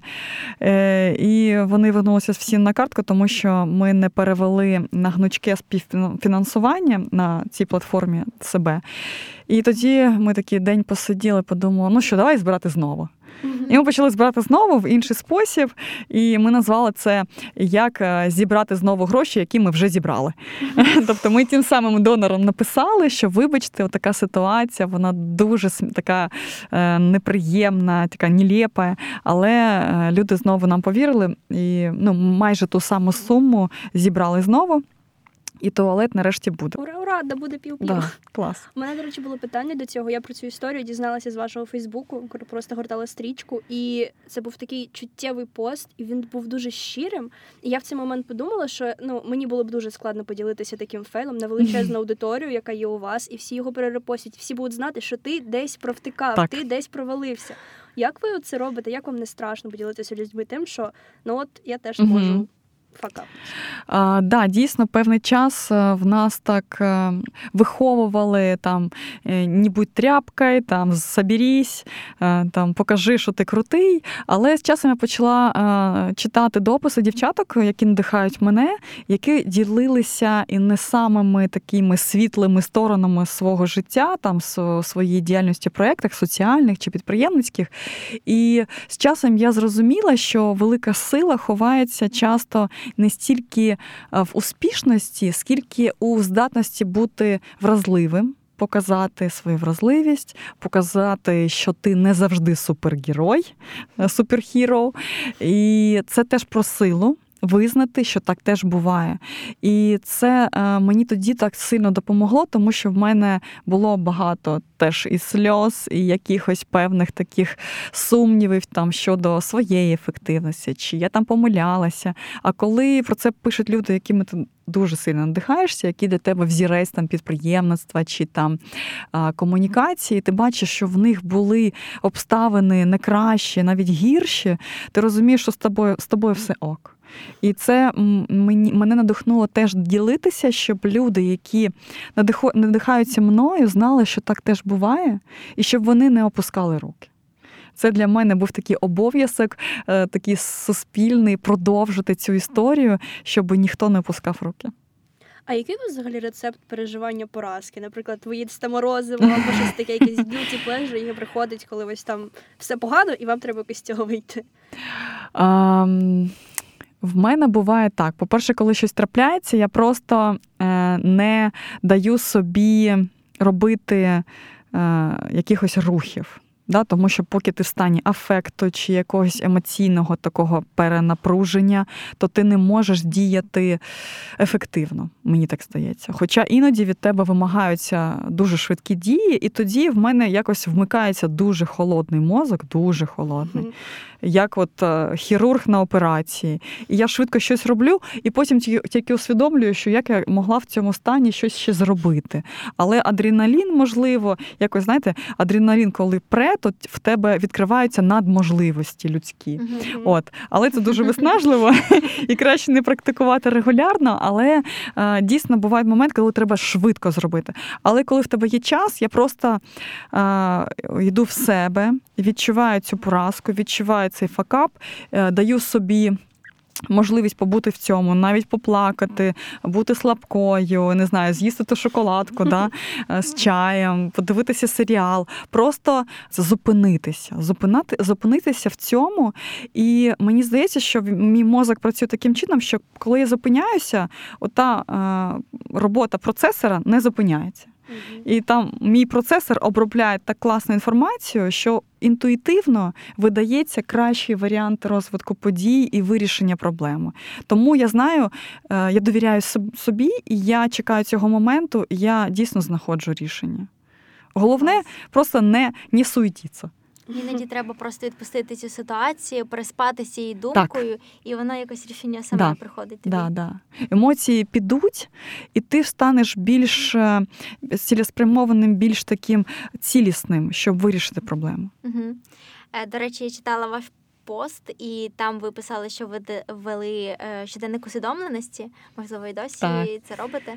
і вони вернулися всі на картку, тому що ми не перевели на гнучке співфінансування на цій платформі себе. І тоді ми такий день посиділи, подумали, ну що, давай збирати знову. Mm-hmm. І ми почали збирати знову в інший спосіб, і ми назвали це «Як зібрати знову гроші, які ми вже зібрали». Mm-hmm. Тобто ми тим самим донорам написали, що, вибачте, така ситуація, вона дуже така неприємна, така нелепа, але люди знову нам повірили, і ну, майже ту саму суму зібрали знову. І туалет нарешті буде. Ура, ура, да буде пів-пів. Да, клас. У мене, до речі, було питання до цього. Я про цю історію дізналася з вашого Фейсбуку, просто гортала стрічку, і це був такий чуттєвий пост, і він був дуже щирим. І я в цей момент подумала, що ну мені було б дуже складно поділитися таким фейлом на величезну аудиторію, яка є у вас, і всі його перерепостять. Всі будуть знати, що ти десь провтикав, так. ти десь провалився. Як ви це робите? Як вам не страшно поділитися людьми тим, що ну от я теж mm-hmm. можу? Так, uh, да, дійсно, певний час в нас так uh, виховували там «не будь тряпкою», там «соберись», там «покажи, що ти крутий». Але з часом я почала uh, читати дописи дівчаток, які надихають мене, які ділилися і не самими такими світлими сторонами свого життя, там своєї діяльності в проєктах соціальних чи підприємницьких. І з часом я зрозуміла, що велика сила ховається часто не стільки в успішності, скільки у здатності бути вразливим, показати свою вразливість, показати, що ти не завжди супергерой, суперхіро. І це теж про силу. Визнати, що так теж буває. І це мені тоді так сильно допомогло, тому що в мене було багато теж і сльоз, і якихось певних таких сумнівів там щодо своєї ефективності, чи я там помилялася. А коли про це пишуть люди, якими ти дуже сильно надихаєшся, які для тебе взірець там підприємництва чи там комунікації, ти бачиш, що в них були обставини не кращі, навіть гірші, ти розумієш, що з тобою, з тобою все ок. І це мені, мене надихнуло теж ділитися, щоб люди, які надиху, надихаються мною, знали, що так теж буває, і щоб вони не опускали руки. Це для мене був такий обов'язок, такий суспільний, продовжити цю історію, щоб ніхто не опускав руки. А який був взагалі рецепт переживання поразки? Наприклад, ви їдете там морозиво, або щось таке, якісь guilty pleasure, яке приходить, коли ось там все погано, і вам треба якось з цього вийти? А, в мене буває так. По-перше, коли щось трапляється, я просто не даю собі робити якихось рухів. Да, тому що поки ти в стані афекту чи якогось емоційного такого перенапруження, то ти не можеш діяти ефективно, мені так здається. Хоча іноді від тебе вимагаються дуже швидкі дії, і тоді в мене якось вмикається дуже холодний мозок, дуже холодний, mm-hmm. як от хірург на операції. І я швидко щось роблю, і потім тільки усвідомлюю, що як я могла в цьому стані щось ще зробити. Але адреналін, можливо, якось, знаєте, адреналін, коли пре, то в тебе відкриваються надможливості людські. Mm-hmm. От. Але це дуже виснажливо, і краще не практикувати регулярно, але е, дійсно буває момент, коли треба швидко зробити. Але коли в тебе є час, я просто е, йду в себе, відчуваю цю поразку, відчуваю цей факап, е, даю собі можливість побути в цьому, навіть поплакати, бути слабкою, не знаю, з'їсти ту шоколадку, да, з чаєм, подивитися серіал. Просто зупинитися, зупинати, зупинитися в цьому. І мені здається, що мій мозок працює таким чином, що коли я зупиняюся, ота е, робота процесора не зупиняється. І там мій процесор обробляє так класну інформацію, що інтуїтивно видається кращий варіант розвитку подій і вирішення проблеми. Тому я знаю, я довіряю собі, і я чекаю цього моменту, і я дійсно знаходжу рішення. Головне, просто не, не суетіться. Іноді треба просто відпустити цю ситуацію, переспати з цією думкою, так. І воно якось рішення саме да. приходить. Да, да. Емоції підуть, і ти станеш більш цілеспрямованим, більш таким цілісним, щоб вирішити проблему. Угу. До речі, я читала ваш пост, і там ви писали, що ви ввели щоденник усвідомленості. Можливо, і досі так. це робите.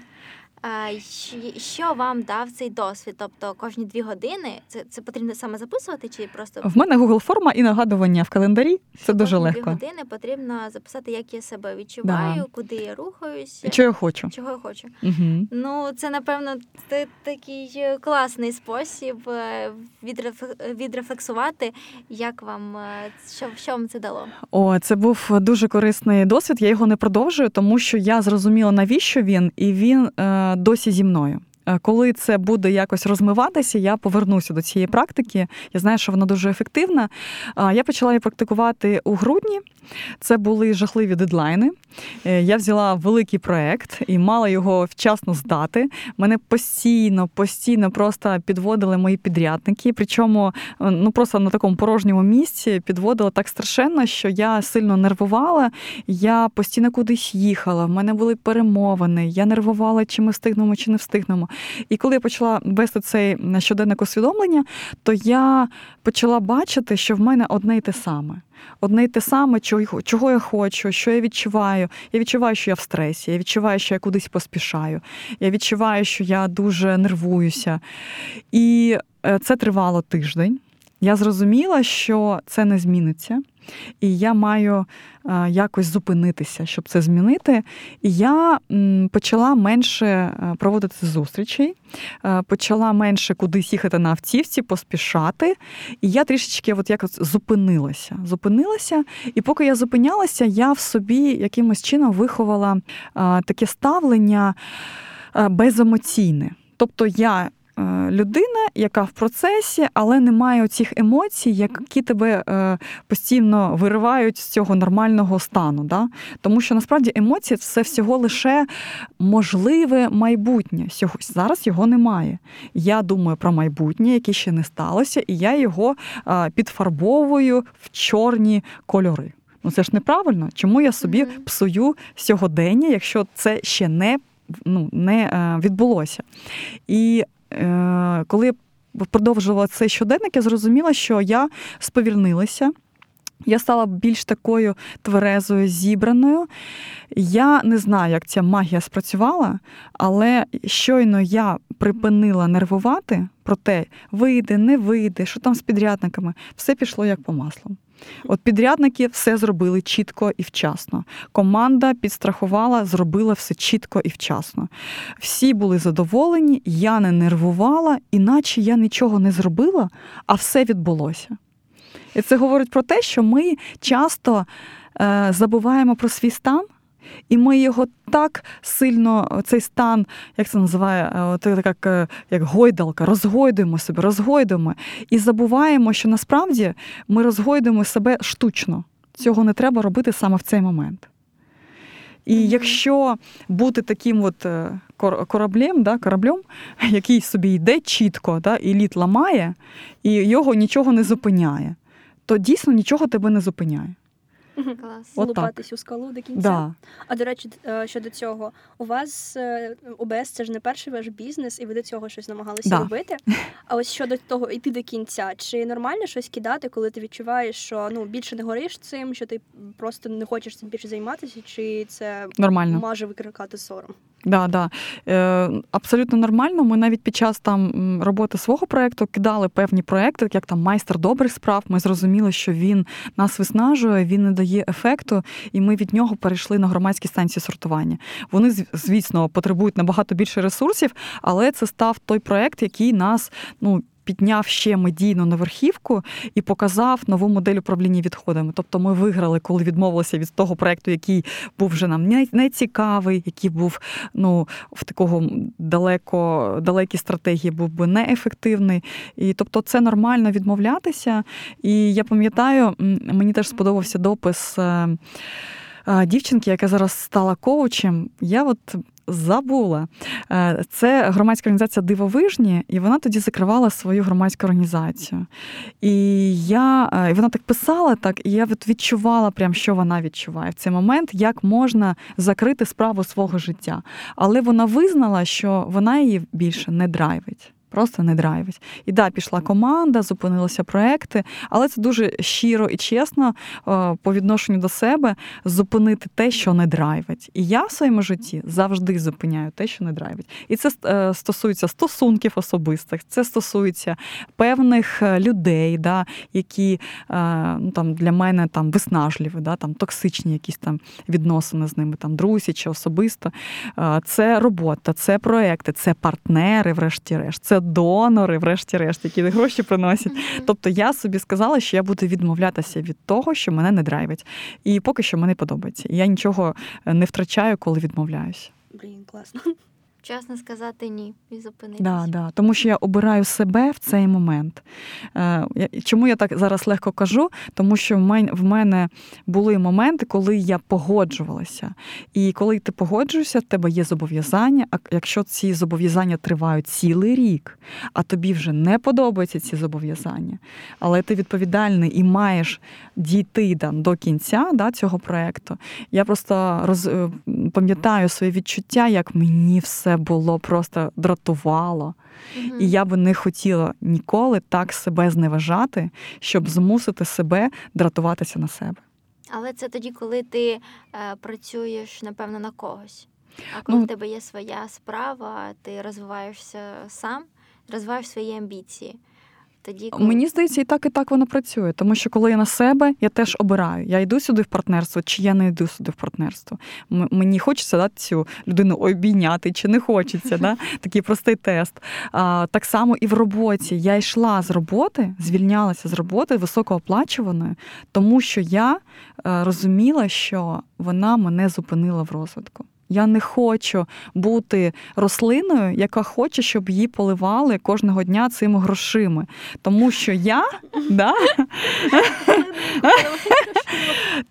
Що вам дав цей досвід? Тобто кожні дві години? Це, це потрібно саме записувати чи просто... В мене Google-форма і нагадування в календарі. Це кожні дуже легко. Кожні дві години потрібно записати, як я себе відчуваю, да. куди я рухаюся. І чого я хочу. Чого я хочу. Угу. Ну, це, напевно, це такий класний спосіб відрефлексувати. Як вам, що, що вам це дало? О, це був дуже корисний досвід. Я його не продовжую, тому що я зрозуміла, навіщо він, і він досі зі мною. Коли це буде якось розмиватися, я повернуся до цієї практики. Я знаю, що вона дуже ефективна. Я почала її практикувати у грудні. Це були жахливі дедлайни. Я взяла великий проєкт і мала його вчасно здати. Мене постійно, постійно просто підводили мої підрядники. Причому, ну, просто на такому порожньому місці підводили так страшенно, що я сильно нервувала. Я постійно кудись їхала, в мене були перемовини. Я нервувала, чи ми встигнемо, чи не встигнемо. І коли я почала вести цей щоденник усвідомлення, то я почала бачити, що в мене одне й те саме. Одне й те саме, чого я хочу, що я відчуваю. Я відчуваю, що я в стресі, я відчуваю, що я кудись поспішаю, я відчуваю, що я дуже нервуюся. І це тривало тиждень. Я зрозуміла, що це не зміниться, і я маю якось зупинитися, щоб це змінити. І я почала менше проводити зустрічей, почала менше кудись їхати на автівці, поспішати. І я трішечки от якось зупинилася. Зупинилася, і поки я зупинялася, я в собі якимось чином виховала таке ставлення беземоційне. Тобто я людина, яка в процесі, але не має цих емоцій, які тебе постійно виривають з цього нормального стану. Да? Тому що, насправді, емоції – це всього лише можливе майбутнє. Зараз його немає. Я думаю про майбутнє, яке ще не сталося, і я його підфарбовую в чорні кольори. Ну, це ж неправильно. Чому я собі псую сьогодення, якщо це ще не, ну, не відбулося? І коли я продовжувала цей щоденник, я зрозуміла, що я сповільнилася, Я стала більш такою тверезою, зібраною. Я не знаю, як ця магія спрацювала, але щойно я припинила нервувати про те, вийде, не вийде, що там з підрядниками, все пішло як по маслу. От підрядники все зробили чітко і вчасно. Команда підстрахувала, зробила все чітко і вчасно. Всі були задоволені, я не нервувала, іначе я нічого не зробила, а все відбулося. І це говорить про те, що ми часто е, забуваємо про свій стан, і ми його так сильно, цей стан, як це називає, як, як гойдалка, розгойдуємо себе, розгойдуємо, і забуваємо, що насправді ми розгойдуємо себе штучно. Цього не треба робити саме в цей момент. І якщо бути таким от кораблем, да, кораблем, який собі йде чітко, да, і лід ламає, і його нічого не зупиняє, то дійсно нічого тебе не зупиняє. Клас. Лупатись у скалу до кінця. Да. А, до речі, щодо цього, у вас О Б С – це ж не перший ваш бізнес, і ви до цього щось намагалися да. робити. А ось щодо того, іти до кінця, чи нормально щось кидати, коли ти відчуваєш, що ну більше не гориш цим, що ти просто не хочеш цим більше займатися, чи це нормально може викликати сором? Да, да. Е, абсолютно нормально. Ми навіть під час там роботи свого проєкту кидали певні проєкти, як там майстер добрих справ. Ми зрозуміли, що він нас виснажує, він не дає ефекту, і ми від нього перейшли на громадські станції сортування. Вони, звісно, потребують набагато більше ресурсів, але це став той проєкт, який нас, ну, підняв ще медійно на верхівку і показав нову модель управління відходами. Тобто ми виграли, коли відмовилися від того проєкту, який був вже нам нецікавий, який був, ну, в такого далеко, далекій стратегії був би неефективний. І, тобто, це нормально відмовлятися. І я пам'ятаю, мені теж сподобався допис дівчинки, яка зараз стала коучем. Я от забула. Це громадська організація «Дивовижні», і вона тоді закривала свою громадську організацію. І я, і вона так писала, так, і я відчувала прям, що вона відчуває в цей момент, як можна закрити справу свого життя. Але вона визнала, що вона її більше не драйвить. Просто не драйвить. І да, пішла команда, зупинилися проекти, але це дуже щиро і чесно по відношенню до себе зупинити те, що не драйвить. І я в своєму житті завжди зупиняю те, що не драйвить. І це стосується стосунків особистих, це стосується певних людей, да, які, ну, там, для мене там, виснажливі, да, там, токсичні якісь там відносини з ними, там, друзі чи особисто. Це робота, це проекти, це партнери, врешті-решт, це донори, врешті-решт, які гроші приносять. Mm-hmm. Тобто я собі сказала, що я буду відмовлятися від того, що мене не драйвить. І поки що мені подобається. Я нічого не втрачаю, коли відмовляюсь. Блін, класно. Вчасно сказати ні і зупинитися. Да, да. Тому що я обираю себе в цей момент. Чому я так зараз легко кажу? Тому що в мене були моменти, коли я погоджувалася. І коли ти погоджуєшся, в тебе є зобов'язання. А якщо ці зобов'язання тривають цілий рік, а тобі вже не подобаються ці зобов'язання, але ти відповідальний і маєш дійти там, до кінця, да, цього проєкту. Я просто роз... пам'ятаю своє відчуття, як мені все було просто дратувало. Угу. І я би не хотіла ніколи так себе зневажати, щоб змусити себе дратуватися на себе. Але це тоді, коли ти е, працюєш, напевно, на когось. А коли ну, в тебе є своя справа, ти розвиваєшся сам, розвиваєш свої амбіції. Тоді, коли... Мені здається, і так, і так воно працює. Тому що коли я на себе, я теж обираю. Я йду сюди в партнерство, чи я не йду сюди в партнерство. М- мені хочеться, да, цю людину обійняти, чи не хочеться. Да? Такий простий тест. А, так само і в роботі. Я йшла з роботи, звільнялася з роботи високооплачуваної, тому що я а, розуміла, що вона мене зупинила в розвитку. Я не хочу бути рослиною, яка хоче, щоб її поливали кожного дня цими грошима. Тому що я, да?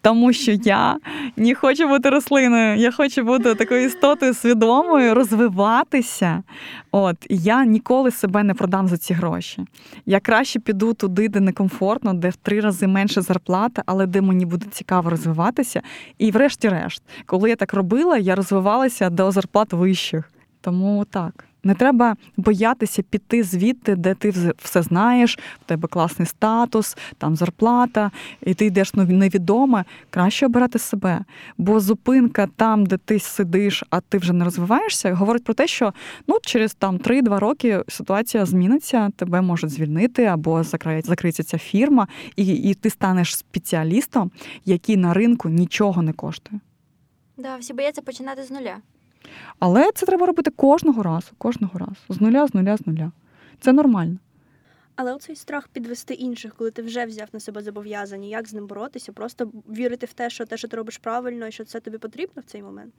Тому що я не хочу бути рослиною, я хочу бути такою істотою свідомою, розвиватися. От, і я ніколи себе не продам за ці гроші. Я краще піду туди, де некомфортно, де в три рази менше зарплата, але де мені буде цікаво розвиватися. І врешті-решт, коли я так робила, я розвивалася до зарплат вищих. Тому так. Не треба боятися піти звідти, де ти все знаєш, в тебе класний статус, там зарплата, і ти йдеш невідоме. Краще обирати себе. Бо зупинка там, де ти сидиш, а ти вже не розвиваєшся, говорить про те, що ну, через там, три-два роки ситуація зміниться, тебе можуть звільнити або закриється ця фірма, і, і ти станеш спеціалістом, який на ринку нічого не коштує. Так, да, всі бояться починати з нуля. Але це треба робити кожного разу, кожного разу. З нуля, з нуля, з нуля. Це нормально. Але оцей страх підвести інших, коли ти вже взяв на себе зобов'язання, як з ним боротися, просто вірити в те, що те, що ти робиш правильно, і що це тобі потрібно в цей момент?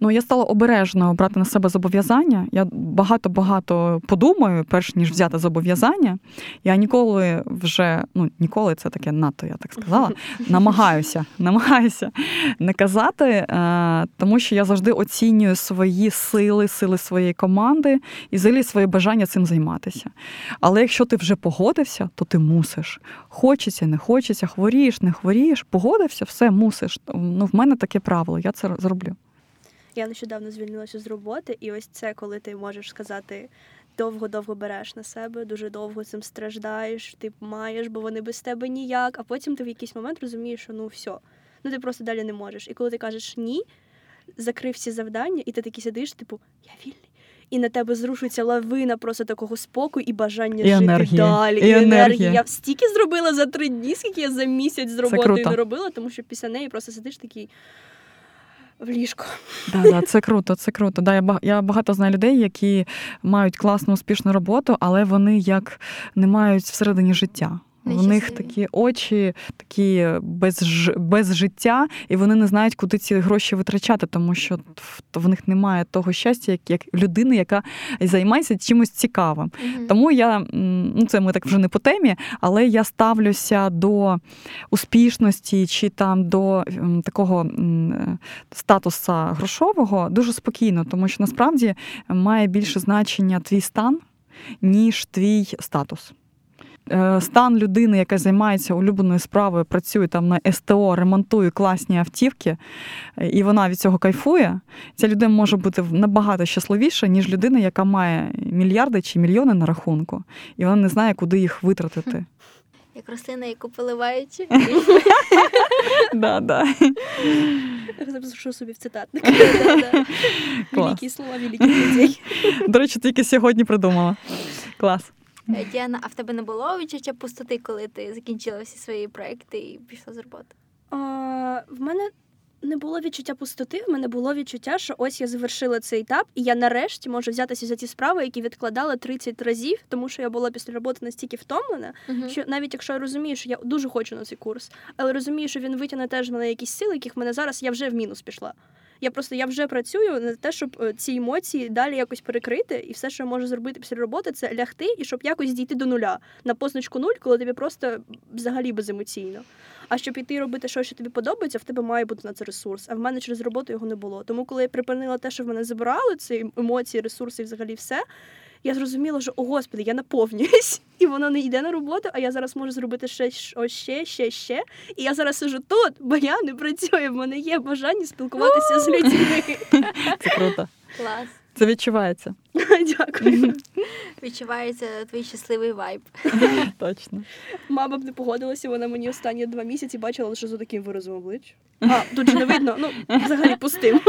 Ну, я стала обережно брати на себе зобов'язання. Я багато-багато подумаю, перш ніж взяти зобов'язання. Я ніколи вже, ну, ніколи це таке надто, я так сказала, намагаюся, намагаюся не казати, тому що я завжди оцінюю свої сили, сили своєї команди і взагалі своє бажання цим займатися. Але якщо ти вже погодився, то ти мусиш. Хочеться, не хочеться, хворієш, не хворієш, погодився, все, мусиш. Ну, в мене таке правило, я це зроблю. Я нещодавно звільнилася з роботи, і ось це, коли ти можеш сказати, довго-довго береш на себе, дуже довго цим страждаєш, ти маєш, бо вони без тебе ніяк, а потім ти в якийсь момент розумієш, що ну все, ну ти просто далі не можеш. І коли ти кажеш ні, закрив всі завдання, і ти таки сидиш, типу, я вільний. І на тебе зрушується лавина просто такого спокою і бажання і жити енергії. Далі. І, і енергії. Я стільки зробила за три дні, скільки я за місяць з роботою не робила, тому що після неї просто сидиш такий в ліжку. Да, да, це круто, це круто. Да, я багато знаю людей, які мають класну, успішну роботу, але вони як не мають всередині життя. У них такі очі, такі без, ж... без життя, і вони не знають, куди ці гроші витрачати, тому що в них немає того щастя, як, як людини, яка займається чимось цікавим. Mm-hmm. Тому я, ну це ми так вже не по темі, але я ставлюся до успішності чи там до такого статусу грошового дуже спокійно, тому що насправді має більше значення твій стан, ніж твій статус. Стан людини, яка займається улюбленою справою, працює там на ес те о, ремонтує класні автівки, і вона від цього кайфує, ця людина може бути набагато щасливіша, ніж людина, яка має мільярди чи мільйони на рахунку, і вона не знає, куди їх витратити. Як рослина, яку поливаючи. Да-да. Я запишу собі в цитатник. Великі слова, великих людей. До речі, тільки сьогодні придумала. Клас. Діана, а в тебе не було відчуття пустоти, коли ти закінчила всі свої проекти і пішла з роботи? А, в мене не було відчуття пустоти, в мене було відчуття, що ось я завершила цей етап, і я нарешті можу взятися за ті справи, які відкладала тридцять разів, тому що я була після роботи настільки втомлена, uh-huh. що навіть якщо я розумію, що я дуже хочу на цей курс, але розумію, що він витягне теж в мене якісь сили, яких в мене зараз, я вже в мінус пішла. Я просто, я вже працюю на те, щоб ці емоції далі якось перекрити, і все, що я можу зробити після роботи, це лягти і щоб якось дійти до нуля. На позначку нуль, коли тобі просто взагалі беземоційно. А щоб іти робити щось, що тобі подобається, в тебе має бути на це ресурс. А в мене через роботу його не було. Тому коли я припинила те, що в мене забирали, ці емоції, ресурси і взагалі все, я зрозуміла, що, о господи, я наповнююсь, і воно не йде на роботу, а я зараз можу зробити ще, ще, ще, ще. І я зараз сижу тут, бо я не працюю, в мене є бажання спілкуватися з людьми. Це круто. Клас. Це відчувається. Дякую. Відчувається твій щасливий вайб. Точно. Мама б не погодилася, вона мені останні два місяці бачила лише за таким виразом обличчя. А, тут же не видно, ну, взагалі пустим.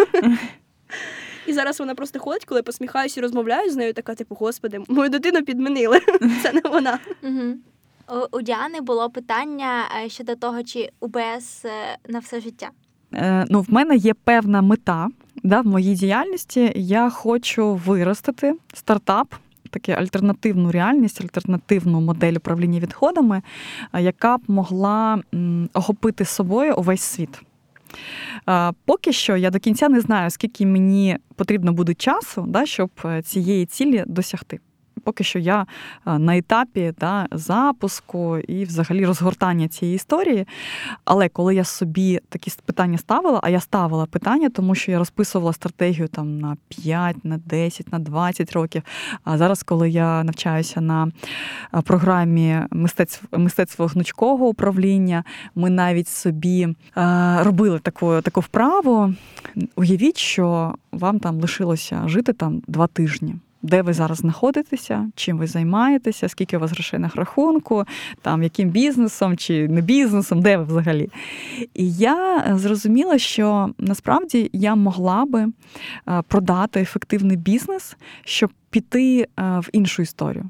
І зараз вона просто ходить, коли я посміхаюся і розмовляю з нею, така, типу, господи, мою дитину підмінили, це не вона. Угу. У Діани було питання щодо того, чи ОБС на все життя? Е, ну, в мене є певна мета, да, в моїй діяльності. Я хочу виростити стартап, таку альтернативну реальність, альтернативну модель управління відходами, яка б могла охопити собою увесь світ. Поки що я до кінця не знаю, скільки мені потрібно буде часу, да, щоб цієї цілі досягти. Поки що я на етапі да, запуску і взагалі розгортання цієї історії. Але коли я собі такі питання ставила, а я ставила питання, тому що я розписувала стратегію там, на п'ять, на десять, на двадцять років. А зараз, коли я навчаюся на програмі мистецтво, мистецтво гнучкого управління, ми навіть собі е, робили таку, таку вправу. Уявіть, що вам там лишилося жити там два тижні. де ви зараз знаходитеся, чим ви займаєтеся, скільки у вас грошей на рахунку, там, яким бізнесом чи не бізнесом, де ви взагалі. І я зрозуміла, що насправді я могла би продати ефективний бізнес, щоб піти в іншу історію.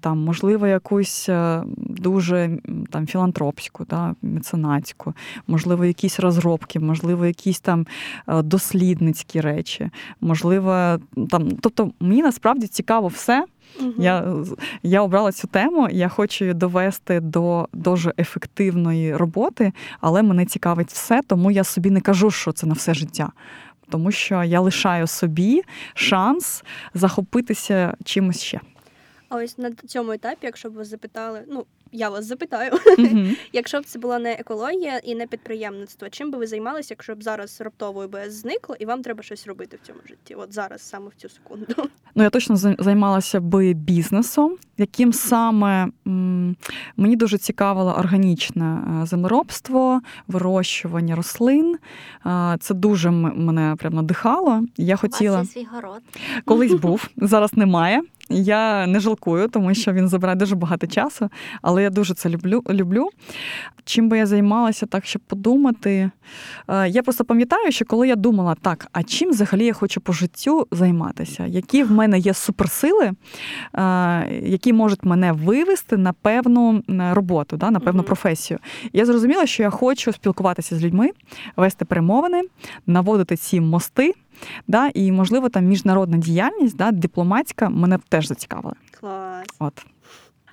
Там, можливо, якусь дуже там, філантропську, да, меценатську, можливо, якісь розробки, можливо, якісь там дослідницькі речі, можливо, там, тобто мені насправді цікаво все. Угу. Я, я обрала цю тему, я хочу її довести до дуже ефективної роботи, але мене цікавить все, тому я собі не кажу, що це на все життя. Тому що я лишаю собі шанс захопитися чимось ще. А ось на цьому етапі, якщо б вас запитали, ну, я вас запитаю, mm-hmm. якщо б це була не екологія і не підприємництво, чим би ви займалися, якщо б зараз раптово ОБС зникло, і вам треба щось робити в цьому житті? От зараз, саме в цю секунду. Ну, я точно займалася би бізнесом, яким саме м- мені дуже цікавило органічне землеробство, вирощування рослин. Це дуже м- мене прям надихало. Я хотіла... У вас є свій город. Колись був, зараз немає. Я не жалкую, тому що він забирає дуже багато часу, але я дуже це люблю. люблю. Чим би я займалася так, щоб подумати? Я просто пам'ятаю, що коли я думала, так, а чим взагалі я хочу по життю займатися? Які в мене є суперсили, які можуть мене вивести на певну роботу, на певну професію? Я зрозуміла, що я хочу спілкуватися з людьми, вести перемовини, наводити ці мости. Да, і, можливо, там міжнародна діяльність, да, дипломатська, мене теж зацікавила. Клас. От.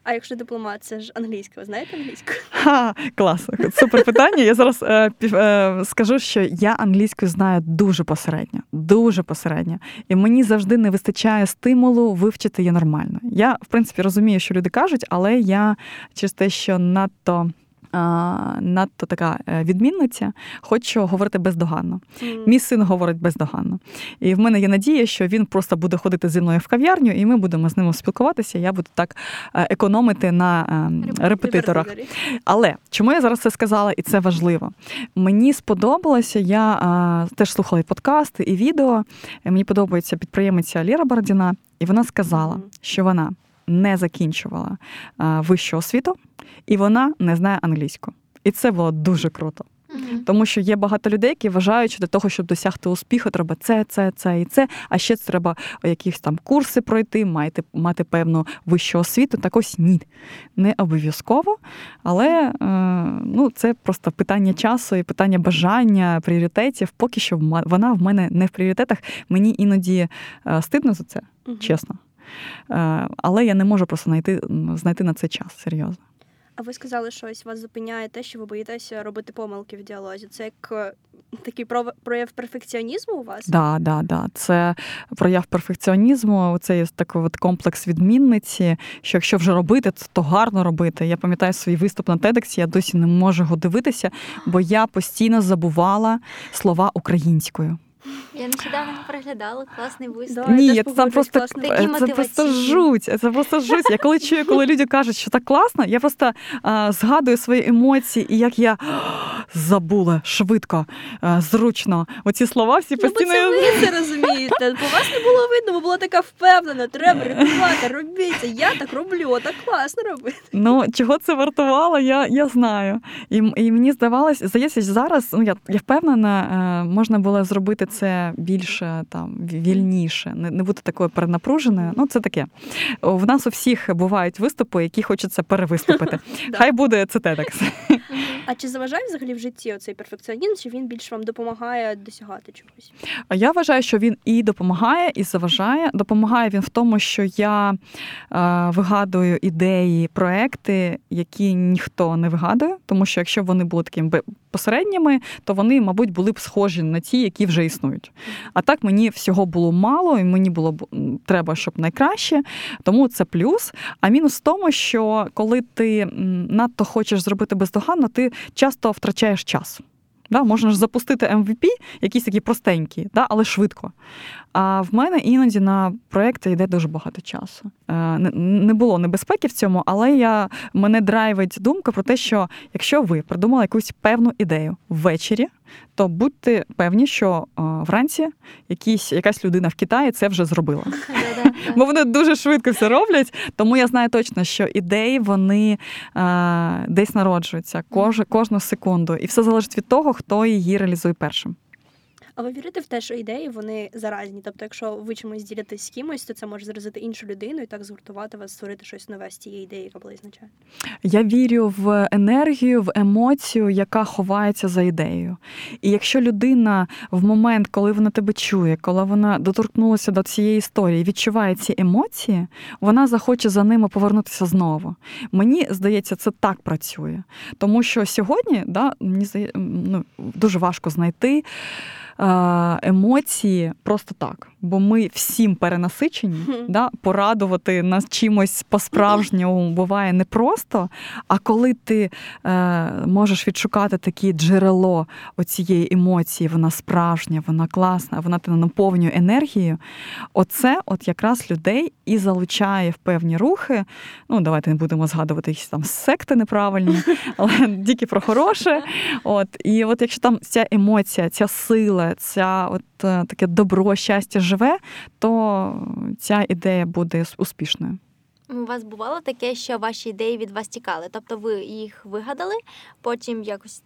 А якщо дипломат, це ж англійська, ви знаєте англійську? Ха, класно, супер питання. Я зараз е, е, скажу, що я англійську знаю дуже посередньо, дуже посередньо. І мені завжди не вистачає стимулу вивчити її нормально. Я, в принципі, розумію, що люди кажуть, але я через те, що надто... надто така відмінниця, хочу говорити бездоганно. Mm. Мій син говорить бездоганно. І в мене є надія, що він просто буде ходити зі мною в кав'ярню, і ми будемо з ним спілкуватися, я буду так економити на репетиторах. Але чому я зараз це сказала, і це важливо? Мені сподобалося, я а, теж слухала і подкасти, і відео, мені подобається підприємиця Ліра Бородіна, і вона сказала, mm. що вона не закінчувала а, вищу освіту, і вона не знає англійську. І це було дуже круто. Mm-hmm. Тому що є багато людей, які вважають, що для того, щоб досягти успіху, треба це, це, це і це, а ще треба якісь там курси пройти, мати, мати певну вищу освіту. Так ось ні, не обов'язково, але ну, це просто питання часу і питання бажання, пріоритетів. Поки що вона в мене не в пріоритетах. Мені іноді стидно за це, mm-hmm. чесно. Але я не можу просто знайти, знайти на це час, серйозно. А ви сказали, що ось вас зупиняє те, що ви боїтеся робити помилки в діалозі. Це як такий прояв перфекціонізму у вас? Да, да, да. Це прояв перфекціонізму, це є такий от комплекс відмінниці, що якщо вже робити, то гарно робити. Я пам'ятаю свій виступ на TEDx, я досі не можу його дивитися, бо я постійно забувала слова українською. Я нещодавно переглядала класний виступ. Ні, це там просто, це просто жуть. Це просто жуть. Я коли чую, коли люди кажуть, що так класно, я просто а, згадую свої емоції і як я забула швидко, а, зручно. Оці слова всі постійно... Ну, бо це ви це розумієте. Бо вас не було видно, бо була така впевнена. Треба рятувати, робіться. Я так роблю, так класно робити. Ну, чого це вартувало, я, я знаю. І, і мені здавалось, здається, зараз, ну, я, я впевнена, можна було зробити це більше, там, вільніше, не, не бути такою перенапруженою. Ну, це таке. В нас у всіх бувають виступи, які хочеться перевиступити. Хай буде це TEDx. А чи заважає взагалі в житті оцей перфекціонізм, чи він більше вам допомагає досягати чогось? Я вважаю, що він і допомагає, і заважає. Допомагає він в тому, що я е, вигадую ідеї, проекти, які ніхто не вигадує, тому що якщо вони були такими посередніми, то вони, мабуть, були б схожі на ті, які вже існують. А так мені всього було мало, і мені було б треба, щоб найкраще, тому це плюс. А мінус в тому, що коли ти надто хочеш зробити бездоганно, ти часто втрачаєш час. Да, можна ж запустити Ем Ві Пі, якісь такі простенькі, да, але швидко. А в мене іноді на проєкти йде дуже багато часу. Не було небезпеки в цьому, але я, мене драйвить думка про те, що якщо ви придумали якусь певну ідею ввечері, то будьте певні, що вранці якісь, якась людина в Китаї це вже зробила. Бо вони дуже швидко все роблять, тому я знаю точно, що ідеї, вони десь народжуються кожну секунду. І все залежить від того, хто її реалізує першим. А ви вірите в те, що ідеї, вони заразні? Тобто, якщо ви чимось ділитесь з кимось, то це може заразити іншу людину і так згуртувати вас, створити щось нове з тієї ідеї, яка була ізначально? Я вірю в енергію, в емоцію, яка ховається за ідеєю. І якщо людина в момент, коли вона тебе чує, коли вона доторкнулася до цієї історії, відчуває ці емоції, вона захоче за ними повернутися знову. Мені здається, це так працює. Тому що сьогодні, да, мені ну, дуже важко знайти емоції просто так, бо ми всім перенасичені, mm. да, порадувати нас чимось по-справжньому буває непросто, а коли ти е, можеш відшукати таке джерело оцієї емоції, вона справжня, вона класна, вона тебе наповнює енергією, оце от якраз людей і залучає в певні рухи, ну давайте не будемо згадувати якісь там секти неправильні, але тільки про хороше, от, і от якщо там ця емоція, ця сила, ця от таке добро, щастя живе, то ця ідея буде успішною. У вас бувало таке, що ваші ідеї від вас тікали? Тобто ви їх вигадали, потім якось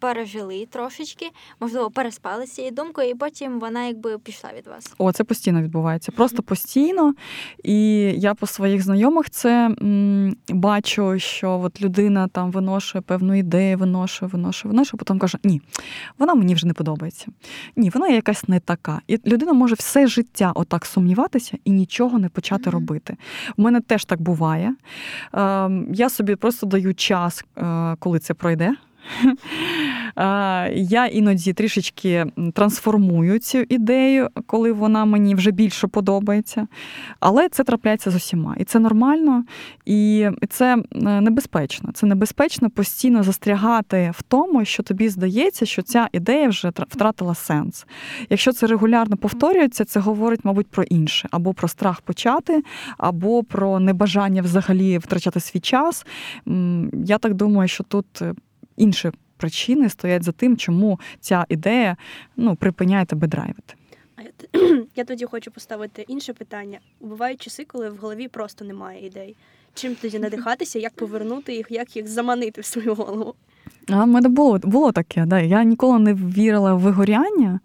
пережили трошечки, можливо, переспали з цією думкою, і потім вона якби пішла від вас. О, це постійно відбувається. Просто постійно. І я по своїх знайомих це м, бачу, що от людина там виношує певну ідею, виношує, виношує, виношує, потім каже, ні, вона мені вже не подобається. Ні, вона якась не така. І людина може все життя отак сумніватися і нічого не почати mm-hmm. робити. У мене теж так буває. Е, я собі просто даю час, е, коли це пройде. Я іноді трішечки трансформую цю ідею, коли вона мені вже більше подобається. Але це трапляється з усіма. І це нормально, і це небезпечно. Це небезпечно постійно застрягати в тому, що тобі здається, що ця ідея вже втратила сенс. Якщо це регулярно повторюється, це говорить, мабуть, про інше. Або про страх почати, або про небажання взагалі втрачати свій час. Я так думаю, що тут інші причини стоять за тим, чому ця ідея ну, припиняє тебе драйвити. Я тоді хочу поставити інше питання. Бувають часи, коли в голові просто немає ідей. Чим тоді надихатися, як повернути їх, як їх заманити в свою голову? А в мене було, було таке, да. Я ніколи не вірила в вигоряння.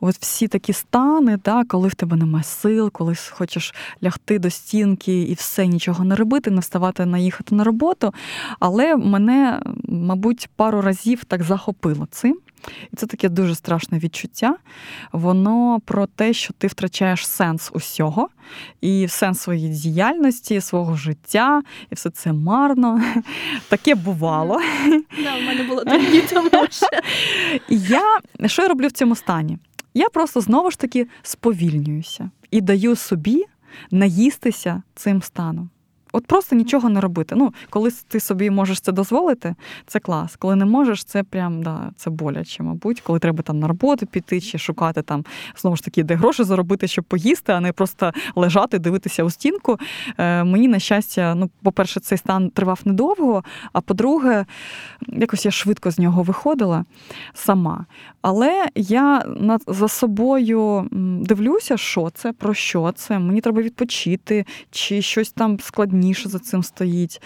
От всі такі стани, да, коли в тебе немає сил, коли хочеш лягти до стінки і все, нічого не робити, не вставати, наїхати на роботу. Але мене, мабуть, пару разів так захопило цим. І це таке дуже страшне відчуття. Воно про те, що ти втрачаєш сенс усього, і сенс своєї діяльності, свого життя, і все це марно. Таке бувало. Да, у мене було тоді, тому що... Я, що я роблю в цьому стані? Я просто, знову ж таки, сповільнююся і даю собі наїстися цим станом. От просто нічого не робити. Ну, коли ти собі можеш це дозволити, це клас. Коли не можеш, це прям, да, це боляче, мабуть. Коли треба там на роботу піти чи шукати там, знову ж таки, де гроші заробити, щоб поїсти, а не просто лежати, дивитися у стінку. Е, мені, на щастя, ну, по-перше, цей стан тривав недовго, а по-друге, якось я швидко з нього виходила сама. Але я над, за собою дивлюся, що це, про що це, мені треба відпочити, чи щось там складніше ніше за цим стоїть.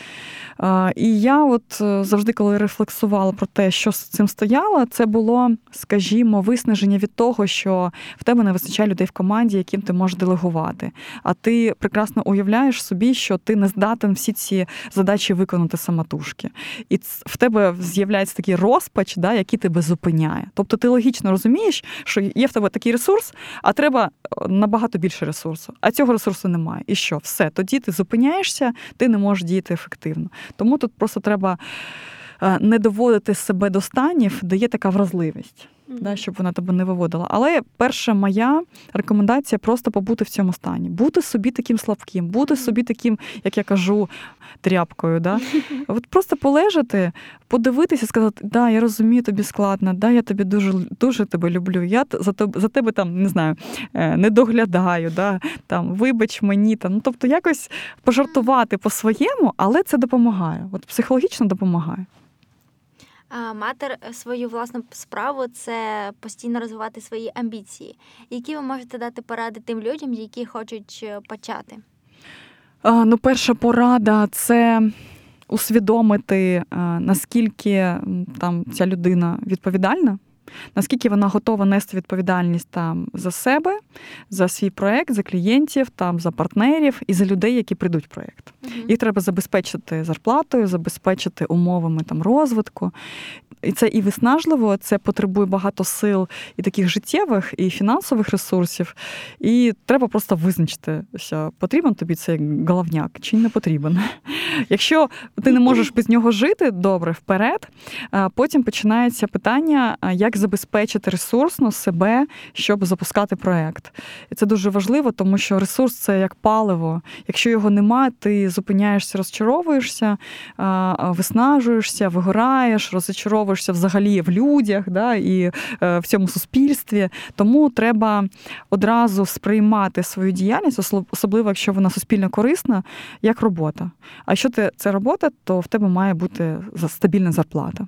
І я от завжди, коли рефлексувала про те, що з цим стояло, це було, скажімо, виснаження від того, що в тебе не вистачає людей в команді, яким ти можеш делегувати. А ти прекрасно уявляєш собі, що ти не здатен всі ці задачі виконати самотужки. І в тебе з'являється такий розпач, да, який тебе зупиняє. Тобто ти логічно розумієш, що є в тебе такий ресурс, а треба набагато більше ресурсу. А цього ресурсу немає. І що? Все. Тоді ти зупиняєшся, ти не можеш діяти ефективно. Тому тут просто треба не доводити себе до станів, де є така вразливість, mm-hmm. да, щоб вона тебе не виводила. Але перша моя рекомендація – просто побути в цьому стані. Бути собі таким слабким, бути mm-hmm. собі таким, як я кажу, тряпкою. Да? От просто полежати, подивитися, сказати, да, я розумію, тобі складно, да, я тобі дуже, дуже тебе люблю, я за тебе, за тебе там, не знаю, не доглядаю, да, там, вибач мені. Там. Ну, тобто якось пожартувати по-своєму, але це допомагає. От психологічно допомагає. мати свою власну справу – це постійно розвивати свої амбіції. Які ви можете дати поради тим людям, які хочуть почати? Ну, перша порада – це усвідомити, наскільки там ця людина відповідальна, наскільки вона готова нести відповідальність там за себе, за свій проєкт, за клієнтів, там, за партнерів і за людей, які прийдуть в проєкт. Uh-huh. Їх треба забезпечити зарплатою, забезпечити умовами там розвитку. І це і виснажливо, це потребує багато сил і таких життєвих, і фінансових ресурсів. І треба просто визначитися, потрібен тобі цей головняк чи не потрібен. Якщо ти не можеш без нього жити, добре, вперед. Потім починається питання, як забезпечити ресурсно себе, щоб запускати проєкт. І це дуже важливо, тому що ресурс – це як паливо. Якщо його немає, ти зупиняєшся, розчаровуєшся, виснажуєшся, вигораєш, розчаровуєшся взагалі в людях, да, і в цьому суспільстві. Тому треба одразу сприймати свою діяльність, особливо якщо вона суспільно корисна, як робота. А якщо це робота, то в тебе має бути стабільна зарплата.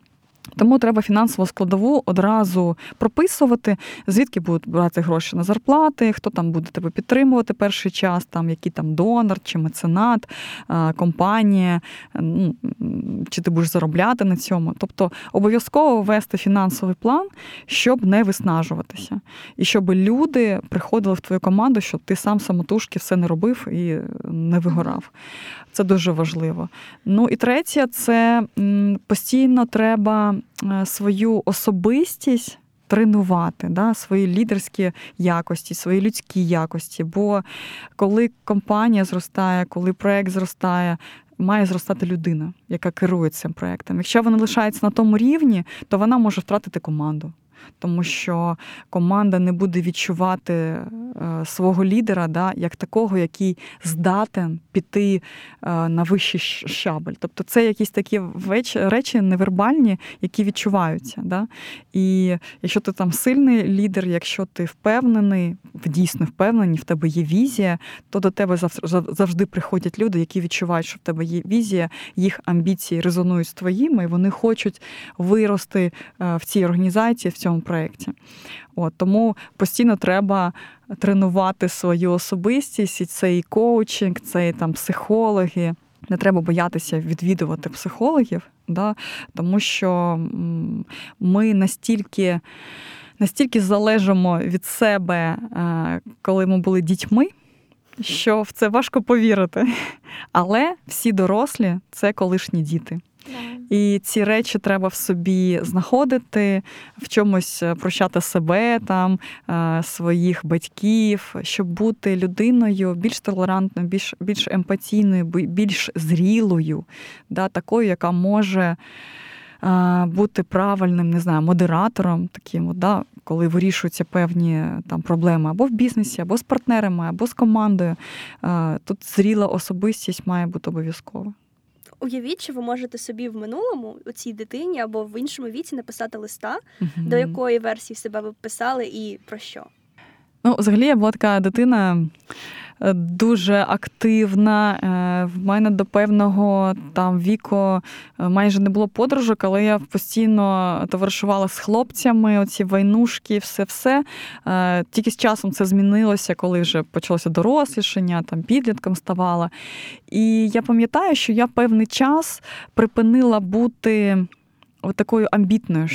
Тому треба фінансову складову одразу прописувати, звідки будуть брати гроші на зарплати, хто там буде тебе підтримувати перший час, там, який там донор чи меценат, компанія, чи ти будеш заробляти на цьому. Тобто обов'язково вести фінансовий план, щоб не виснажуватися. І щоб люди приходили в твою команду, щоб ти сам самотужки все не робив і не вигорав. Це дуже важливо. Ну і третє, це постійно треба свою особистість тренувати, да, свої лідерські якості, свої людські якості. Бо коли компанія зростає, коли проєкт зростає, має зростати людина, яка керує цим проєктом. Якщо вона лишається на тому рівні, то вона може втратити команду. Тому що команда не буде відчувати свого лідера, да, як такого, який здатен піти на вищий щабель. Тобто це якісь такі речі невербальні, які відчуваються. Да? І якщо ти там сильний лідер, якщо ти впевнений, дійсно впевнений, в тебе є візія, то до тебе завжди приходять люди, які відчувають, що в тебе є візія, їх амбіції резонують з твоїми, і вони хочуть вирости в цій організації, в цьому проєкті. От, тому постійно треба тренувати свою особистість, і це і коучинг, це і там психологи. Не треба боятися відвідувати психологів, да? Тому що ми настільки, настільки залежимо від себе, коли ми були дітьми, що в це важко повірити. Але всі дорослі – це колишні діти. І ці речі треба в собі знаходити, в чомусь прощати себе, там, своїх батьків, щоб бути людиною більш толерантною, більш, більш емпатійною, більш зрілою, да, такою, яка може бути правильним, не знаю, модератором таким, да, коли вирішуються певні там проблеми або в бізнесі, або з партнерами, або з командою. Тут зріла особистість має бути обов'язково. Уявіть, що ви можете собі в минулому, у цій дитині або в іншому віці написати листа, uh-huh. до якої версії себе ви писали і про що? Ну, взагалі, я була така дитина дуже активна. В мене до певного там віку майже не було подорожок, але я постійно товаришувала з хлопцями, оці войнушки, все-все. Тільки з часом це змінилося, коли вже почалося дорослішання, там підлітком ставала. І я пам'ятаю, що я певний час припинила бути такою амбітною.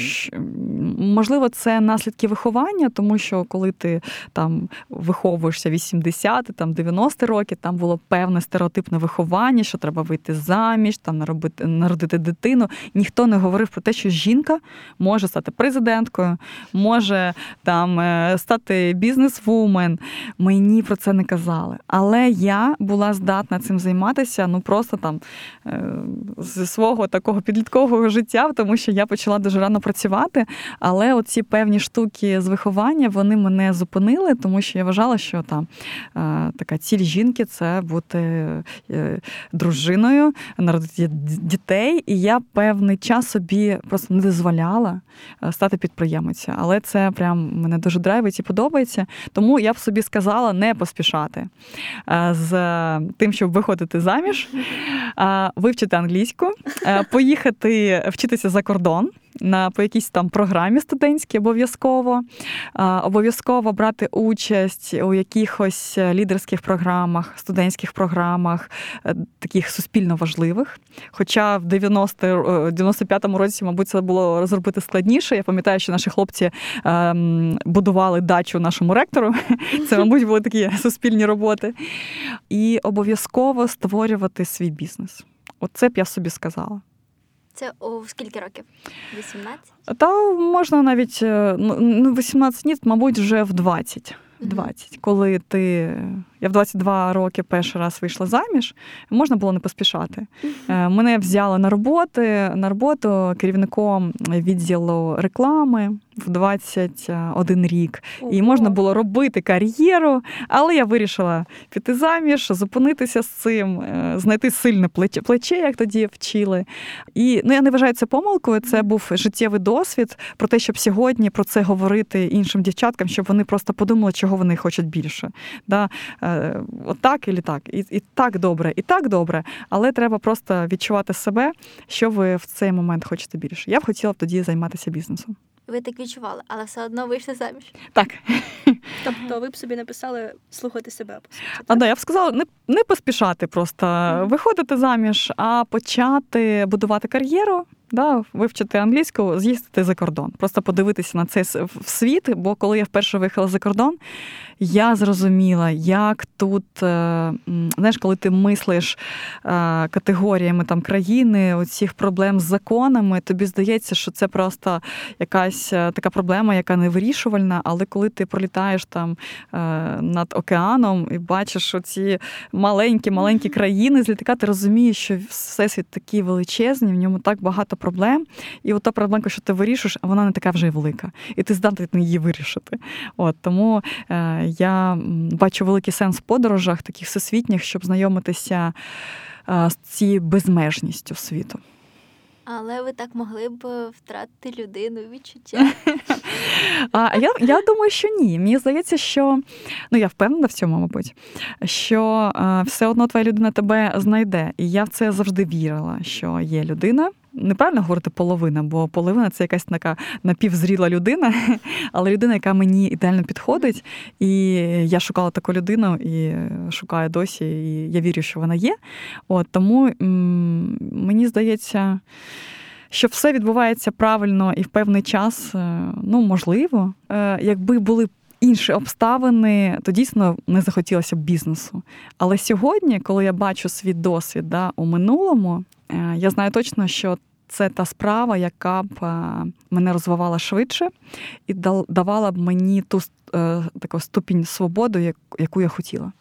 Можливо, це наслідки виховання, тому що коли ти там виховуєшся вісімдесяті, там дев'яності роки, там було певне стереотипне виховання, що треба вийти заміж, там наробити, народити дитину. Ніхто не говорив про те, що жінка може стати президенткою, може там стати бізнес-вумен. Мені про це не казали. Але я була здатна цим займатися, ну просто там зі свого такого підліткового життя, тому що я почала дуже рано працювати, але оці певні штуки з виховання, вони мене зупинили, тому що я вважала, що там така ціль жінки – це бути дружиною, народити дітей, і я певний час собі просто не дозволяла стати підприємицею. Але це прям мене дуже драйвить і подобається, тому я б собі сказала не поспішати з тим, щоб виходити заміж, вивчити англійську, поїхати вчитися за кордон, на по якійсь там програмі студентській обов'язково. Обов'язково брати участь у якихось лідерських програмах, студентських програмах, таких суспільно важливих. Хоча в дев'яносто, дев'яносто п'ятому році, мабуть, це було зробити складніше. Я пам'ятаю, що наші хлопці будували дачу нашому ректору. Це, мабуть, були такі суспільні роботи. І обов'язково створювати свій бізнес. Оце б я собі сказала. Це у скільки років? вісімнадцять? Та можна навіть, ну, вісімнадцять ні, мабуть, вже в двадцять. двадцять. Коли ти... Я в двадцять два роки перший раз вийшла заміж, можна було не поспішати. Мене взяли на роботи, на роботу керівником відділу реклами в двадцять один рік. Ого. І можна було робити кар'єру, але я вирішила піти заміж, зупинитися з цим, знайти сильне плече, як тоді вчили. І, ну, я не вважаю це помилкою, це був життєвий досвід про те, щоб сьогодні про це говорити іншим дівчаткам, щоб вони просто подумали, чого вони хочуть більше. Да? Отак і так, і, і так добре, і так добре, але треба просто відчувати себе, що ви в цей момент хочете більше. Я б хотіла б тоді займатися бізнесом. Ви так відчували, але все одно вийшли заміж. Так. Тобто ви б собі написали слухати себе. А да, я б сказала, не, не поспішати просто mm. виходити заміж, а почати будувати кар'єру, да, вивчити англійську, з'їздити за кордон. Просто подивитися на цей світ, бо коли я вперше виїхала за кордон, я зрозуміла, як тут, знаєш, коли ти мислиш категоріями там країни, оцих проблем з законами, тобі здається, що це просто якась така проблема, яка невирішувальна, але коли ти пролітаєш там над океаном і бачиш оці маленькі-маленькі країни з літака, ти розумієш, що всесвіт такий величезний, в ньому так багато проблем, і от та проблемка, що ти вирішуєш, вона не така вже й велика. І ти здатний її вирішити. От, тому е, я бачу великий сенс в подорожах, таких всесвітніх, щоб знайомитися е, з цією безмежністю світу. Але ви так могли б втратити людину, відчуття? А я, я думаю, що ні. Мені здається, що, ну, я впевнена в цьому, мабуть, що е, все одно твоя людина тебе знайде. І я в це завжди вірила, що є людина. Неправильно говорити половина, бо половина – це якась така напівзріла людина, але людина, яка мені ідеально підходить. І я шукала таку людину, і шукаю досі, і я вірю, що вона є. От, тому м- мені здається, що все відбувається правильно і в певний час, ну, можливо. Якби були інші обставини, то дійсно не захотілося б бізнесу. Але сьогодні, коли я бачу свій досвід, да, у минулому, я знаю точно, що це та справа, яка б мене розвивала швидше і давала б мені ту таку ступінь свободи, яку я хотіла.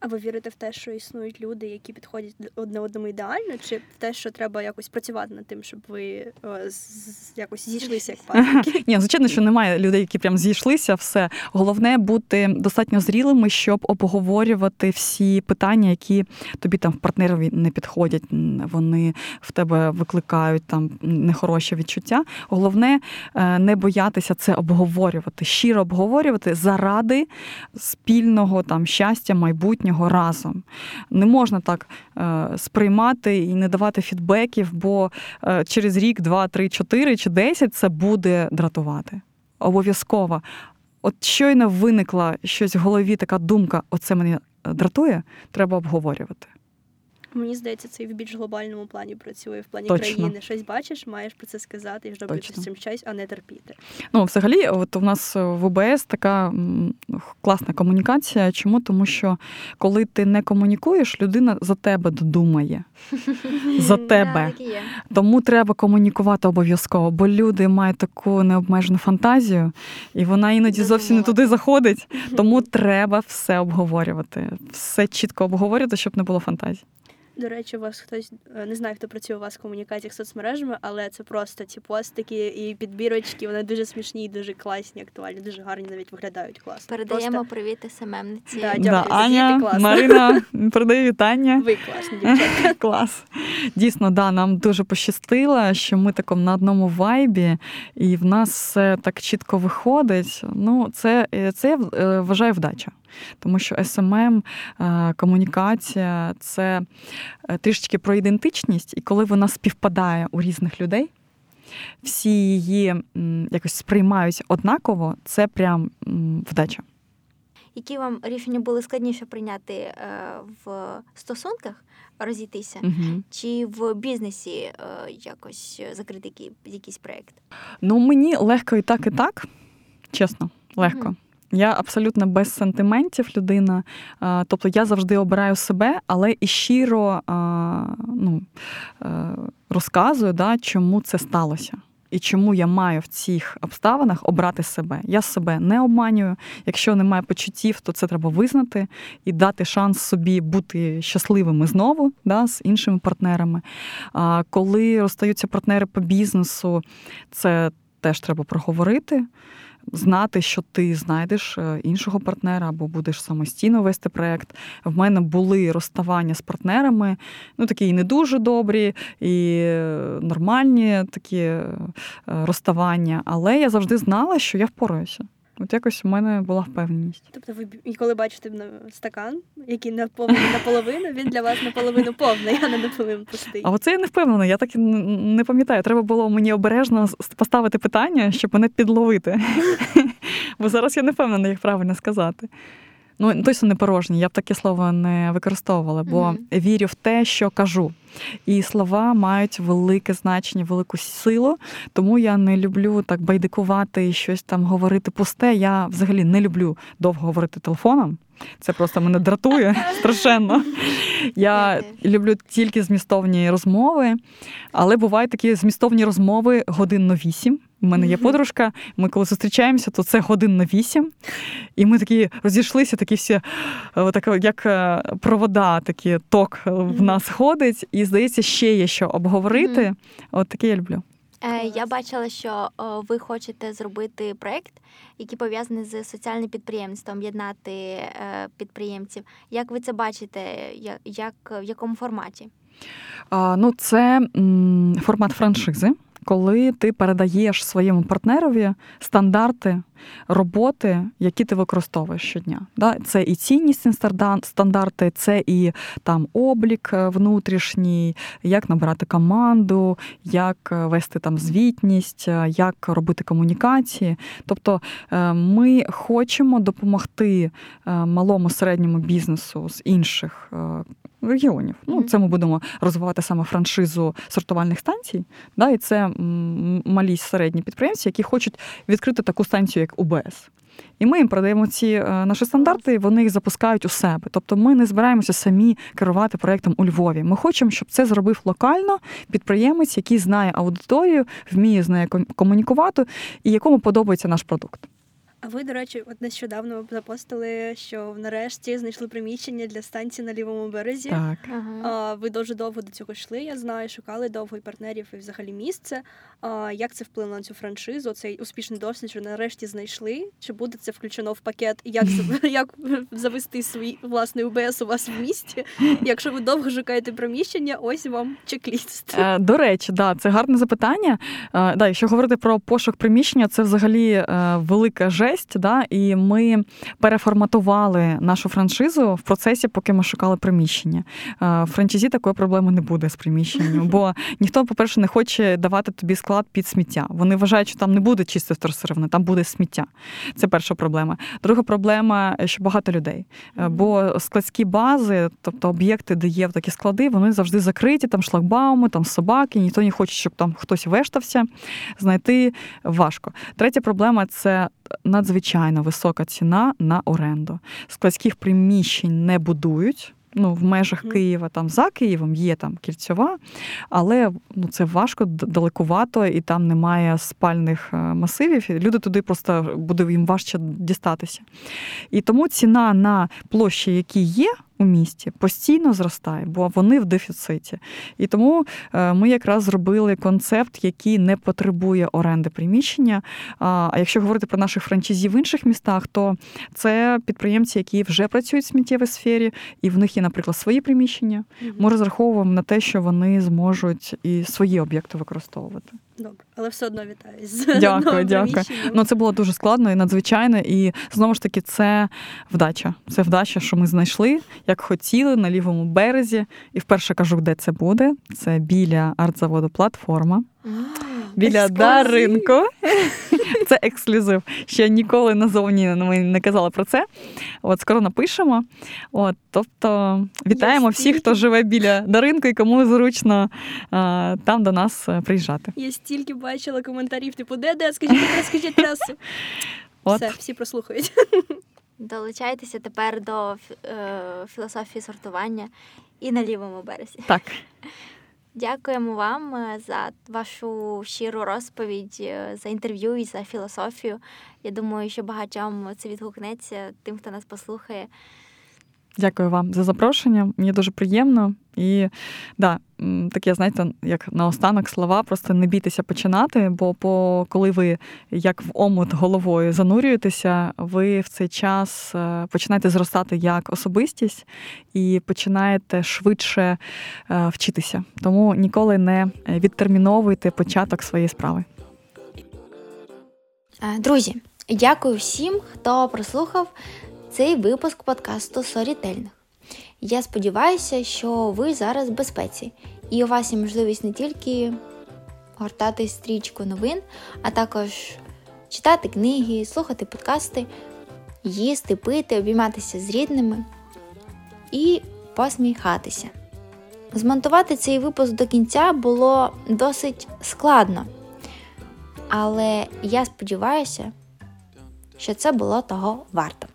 А ви вірите в те, що існують люди, які підходять одне одному ідеально, чи в те, що треба якось працювати над тим, щоб ви о, з, якось зійшлися як пари? Ні, звичайно, що немає людей, які прям зійшлися, все. Головне бути достатньо зрілими, щоб обговорювати всі питання, які тобі там в партнерові не підходять, вони в тебе викликають там нехороші відчуття. Головне не боятися це обговорювати, щиро обговорювати заради спільного там щастя, майбутнього разом. Не можна так е, сприймати і не давати фідбеків, бо е, через рік, два, три, чотири чи десять це буде дратувати. Обов'язково. От щойно виникла щось в голові, така думка, оце мене дратує, треба обговорювати. Мені здається, це і в більш глобальному плані працює, в плані Точно. країни. Щось бачиш, маєш про це сказати і зробити з цим щось, а не терпіти. Ну, взагалі, от у нас в ОБС така класна комунікація. Чому? Тому що, коли ти не комунікуєш, людина за тебе додумає. За тебе. Тому треба комунікувати обов'язково, бо люди мають таку необмежену фантазію, і вона іноді зовсім не туди заходить. Тому треба все обговорювати. Все чітко обговорювати, щоб не було фантазії. До речі, у вас хтось, не знаю, хто працює у вас в комунікаціях з соцмережами, але це просто ці постики і підбірочки, вони дуже смішні, дуже класні, актуальні, дуже гарні, навіть виглядають класно. Передаємо просто... привіт ес ем емниці. Да, дякую. Да, Аня, Марина, передаю вітання. Ви класні, дівчата. Клас. Дійсно, да, нам дуже пощастило, що ми таком на одному вайбі, і в нас все так чітко виходить. Ну, це, це я вважаю вдача. Тому що ес ем ем, комунікація – це трішечки про ідентичність, і коли вона співпадає у різних людей, всі її якось сприймають однаково, це прям вдача. Які вам рішення були складніше прийняти в стосунках, розійтися, угу. чи в бізнесі якось закрити якийсь проєкт? Ну, мені легко і так, і так, чесно, легко. Угу. Я абсолютно без сантиментів людина, тобто я завжди обираю себе, але і щиро ну, розказую, да, чому це сталося. І чому я маю в цих обставинах обрати себе. Я себе не обманюю. Якщо немає почуттів, то це треба визнати і дати шанс собі бути щасливими знову, да, з іншими партнерами. А коли розстаються партнери по бізнесу, це теж треба проговорити, знати, що ти знайдеш іншого партнера або будеш самостійно вести проєкт. В мене були розставання з партнерами, ну такі і не дуже добрі, і нормальні такі розставання, але я завжди знала, що я впораюся. От якось у мене була впевненість. Тобто ви, коли бачите стакан, який наповнений наполовину, він для вас наполовину повний, а не наполовину пустий. А оце я не впевнена, я так і не пам'ятаю. Треба було мені обережно поставити питання, щоб мене підловити. Бо зараз я не впевнена, як правильно сказати. Ну, точно не порожній, я б таке слово не використовувала, бо mm-hmm. вірю в те, що кажу. І слова мають велике значення, велику силу, тому я не люблю так байдикувати і щось там говорити пусте. Я взагалі не люблю довго говорити телефоном, це просто мене дратує страшенно. Я люблю тільки змістовні розмови, але бувають такі змістовні розмови годин на вісім. У мене є подружка, ми коли зустрічаємося, то це годин на вісім, і ми такі розійшлися, такі всі, так, як провода, такі ток в нас ходить, і, здається, ще є що обговорити. Mm. От таке я люблю. Я бачила, що ви хочете зробити проєкт, який пов'язаний з соціальним підприємством, єднати підприємців. Як ви це бачите, як, в якому форматі? Ну, це формат франшизи. Коли ти передаєш своєму партнерові стандарти роботи, які ти використовуєш щодня. Це і ціннісні стандарти, це і там облік внутрішній, як набирати команду, як вести там звітність, як робити комунікації. Тобто ми хочемо допомогти малому, середньому бізнесу з інших регіонів. Ну, це ми будемо розвивати саме франшизу сортувальних станцій. Да, і це малі середні підприємці, які хочуть відкрити таку станцію, як О Б С. І ми їм продаємо ці наші стандарти, вони їх запускають у себе. Тобто ми не збираємося самі керувати проєктом у Львові. Ми хочемо, щоб це зробив локально підприємець, який знає аудиторію, вміє з нею комунікувати і якому подобається наш продукт. А ви, до речі, от нещодавно запостили, що нарешті знайшли приміщення для станції на лівому березі. Так. Ага. Ви дуже довго до цього йшли, я знаю, шукали довго і партнерів, і взагалі місце. Як це вплинуло на цю франшизу, цей успішний досвід, що нарешті знайшли? Чи буде це включено в пакет? І як, як завести свій власний О Б С у вас в місті? Якщо ви довго шукаєте приміщення, ось вам чек-ліст. До речі, да, це гарне запитання. Да, якщо говорити про пошук приміщення, це взагалі велика жесть. Да, і ми переформатували нашу франшизу в процесі, поки ми шукали приміщення. В франшизі такої проблеми не буде з приміщенням, бо ніхто, по-перше, не хоче давати тобі склад під сміття. Вони вважають, що там не буде чисте вторсировне, там буде сміття. Це перша проблема. Друга проблема, що багато людей. Бо складські бази, тобто об'єкти, де є такі склади, вони завжди закриті, там шлагбауми, там собаки, ніхто не хоче, щоб там хтось вештався. Знайти важко. Третя проблема – це надзвичайно висока ціна на оренду. Складських приміщень не будують. Ну, в межах Києва, там за Києвом є там Кільцева, але ну, це важко, далекувато, і там немає спальних масивів. Люди туди просто буде їм важче дістатися. І тому ціна на площі, які є у місті, постійно зростає, бо вони в дефіциті. І тому ми якраз зробили концепт, який не потребує оренди приміщення. А якщо говорити про наших франшизі в інших містах, то це підприємці, які вже працюють в сміттєвій сфері, і в них є, наприклад, свої приміщення. Ми розраховуємо на те, що вони зможуть і свої об'єкти використовувати. Добре, але все одно вітаю з дякую, дякую. Ну, це було дуже складно і надзвичайно, і знову ж таки це вдача. Це вдача, що ми знайшли, як хотіли, на лівому березі. І вперше кажу, де це буде. Це біля арт-заводу «Платформа». біля Даринку. Це ексклюзив. Ще ніколи назовні ми не казали про це. От скоро напишемо. От, тобто вітаємо всіх, хто живе біля Даринку і кому зручно а, там до нас приїжджати. Я стільки бачила коментарів, типу, де, де, скажіть, розкажіть трасу. Все, всі прослухають. Долучайтеся тепер до філософії сортування і на лівому березі. Так. Дякуємо вам за вашу щиру розповідь, за інтерв'ю і за філософію. Я думаю, що багатьом це відгукнеться, тим, хто нас послухає. Дякую вам за запрошення. Мені дуже приємно. І, да, таке, знаєте, як наостанок слова, просто не бійтеся починати, бо по, коли ви, як в омут головою, занурюєтеся, ви в цей час починаєте зростати як особистість і починаєте швидше вчитися. Тому ніколи не відтерміновуйте початок своєї справи. Друзі, дякую всім, хто прослухав цей випуск подкасту «Сорітельних». Я сподіваюся, що ви зараз в безпеці, і у вас є можливість не тільки гортати стрічку новин, а також читати книги, слухати подкасти, їсти, пити, обійматися з рідними і посміхатися. Змонтувати цей випуск до кінця було досить складно, але я сподіваюся, що це було того варто.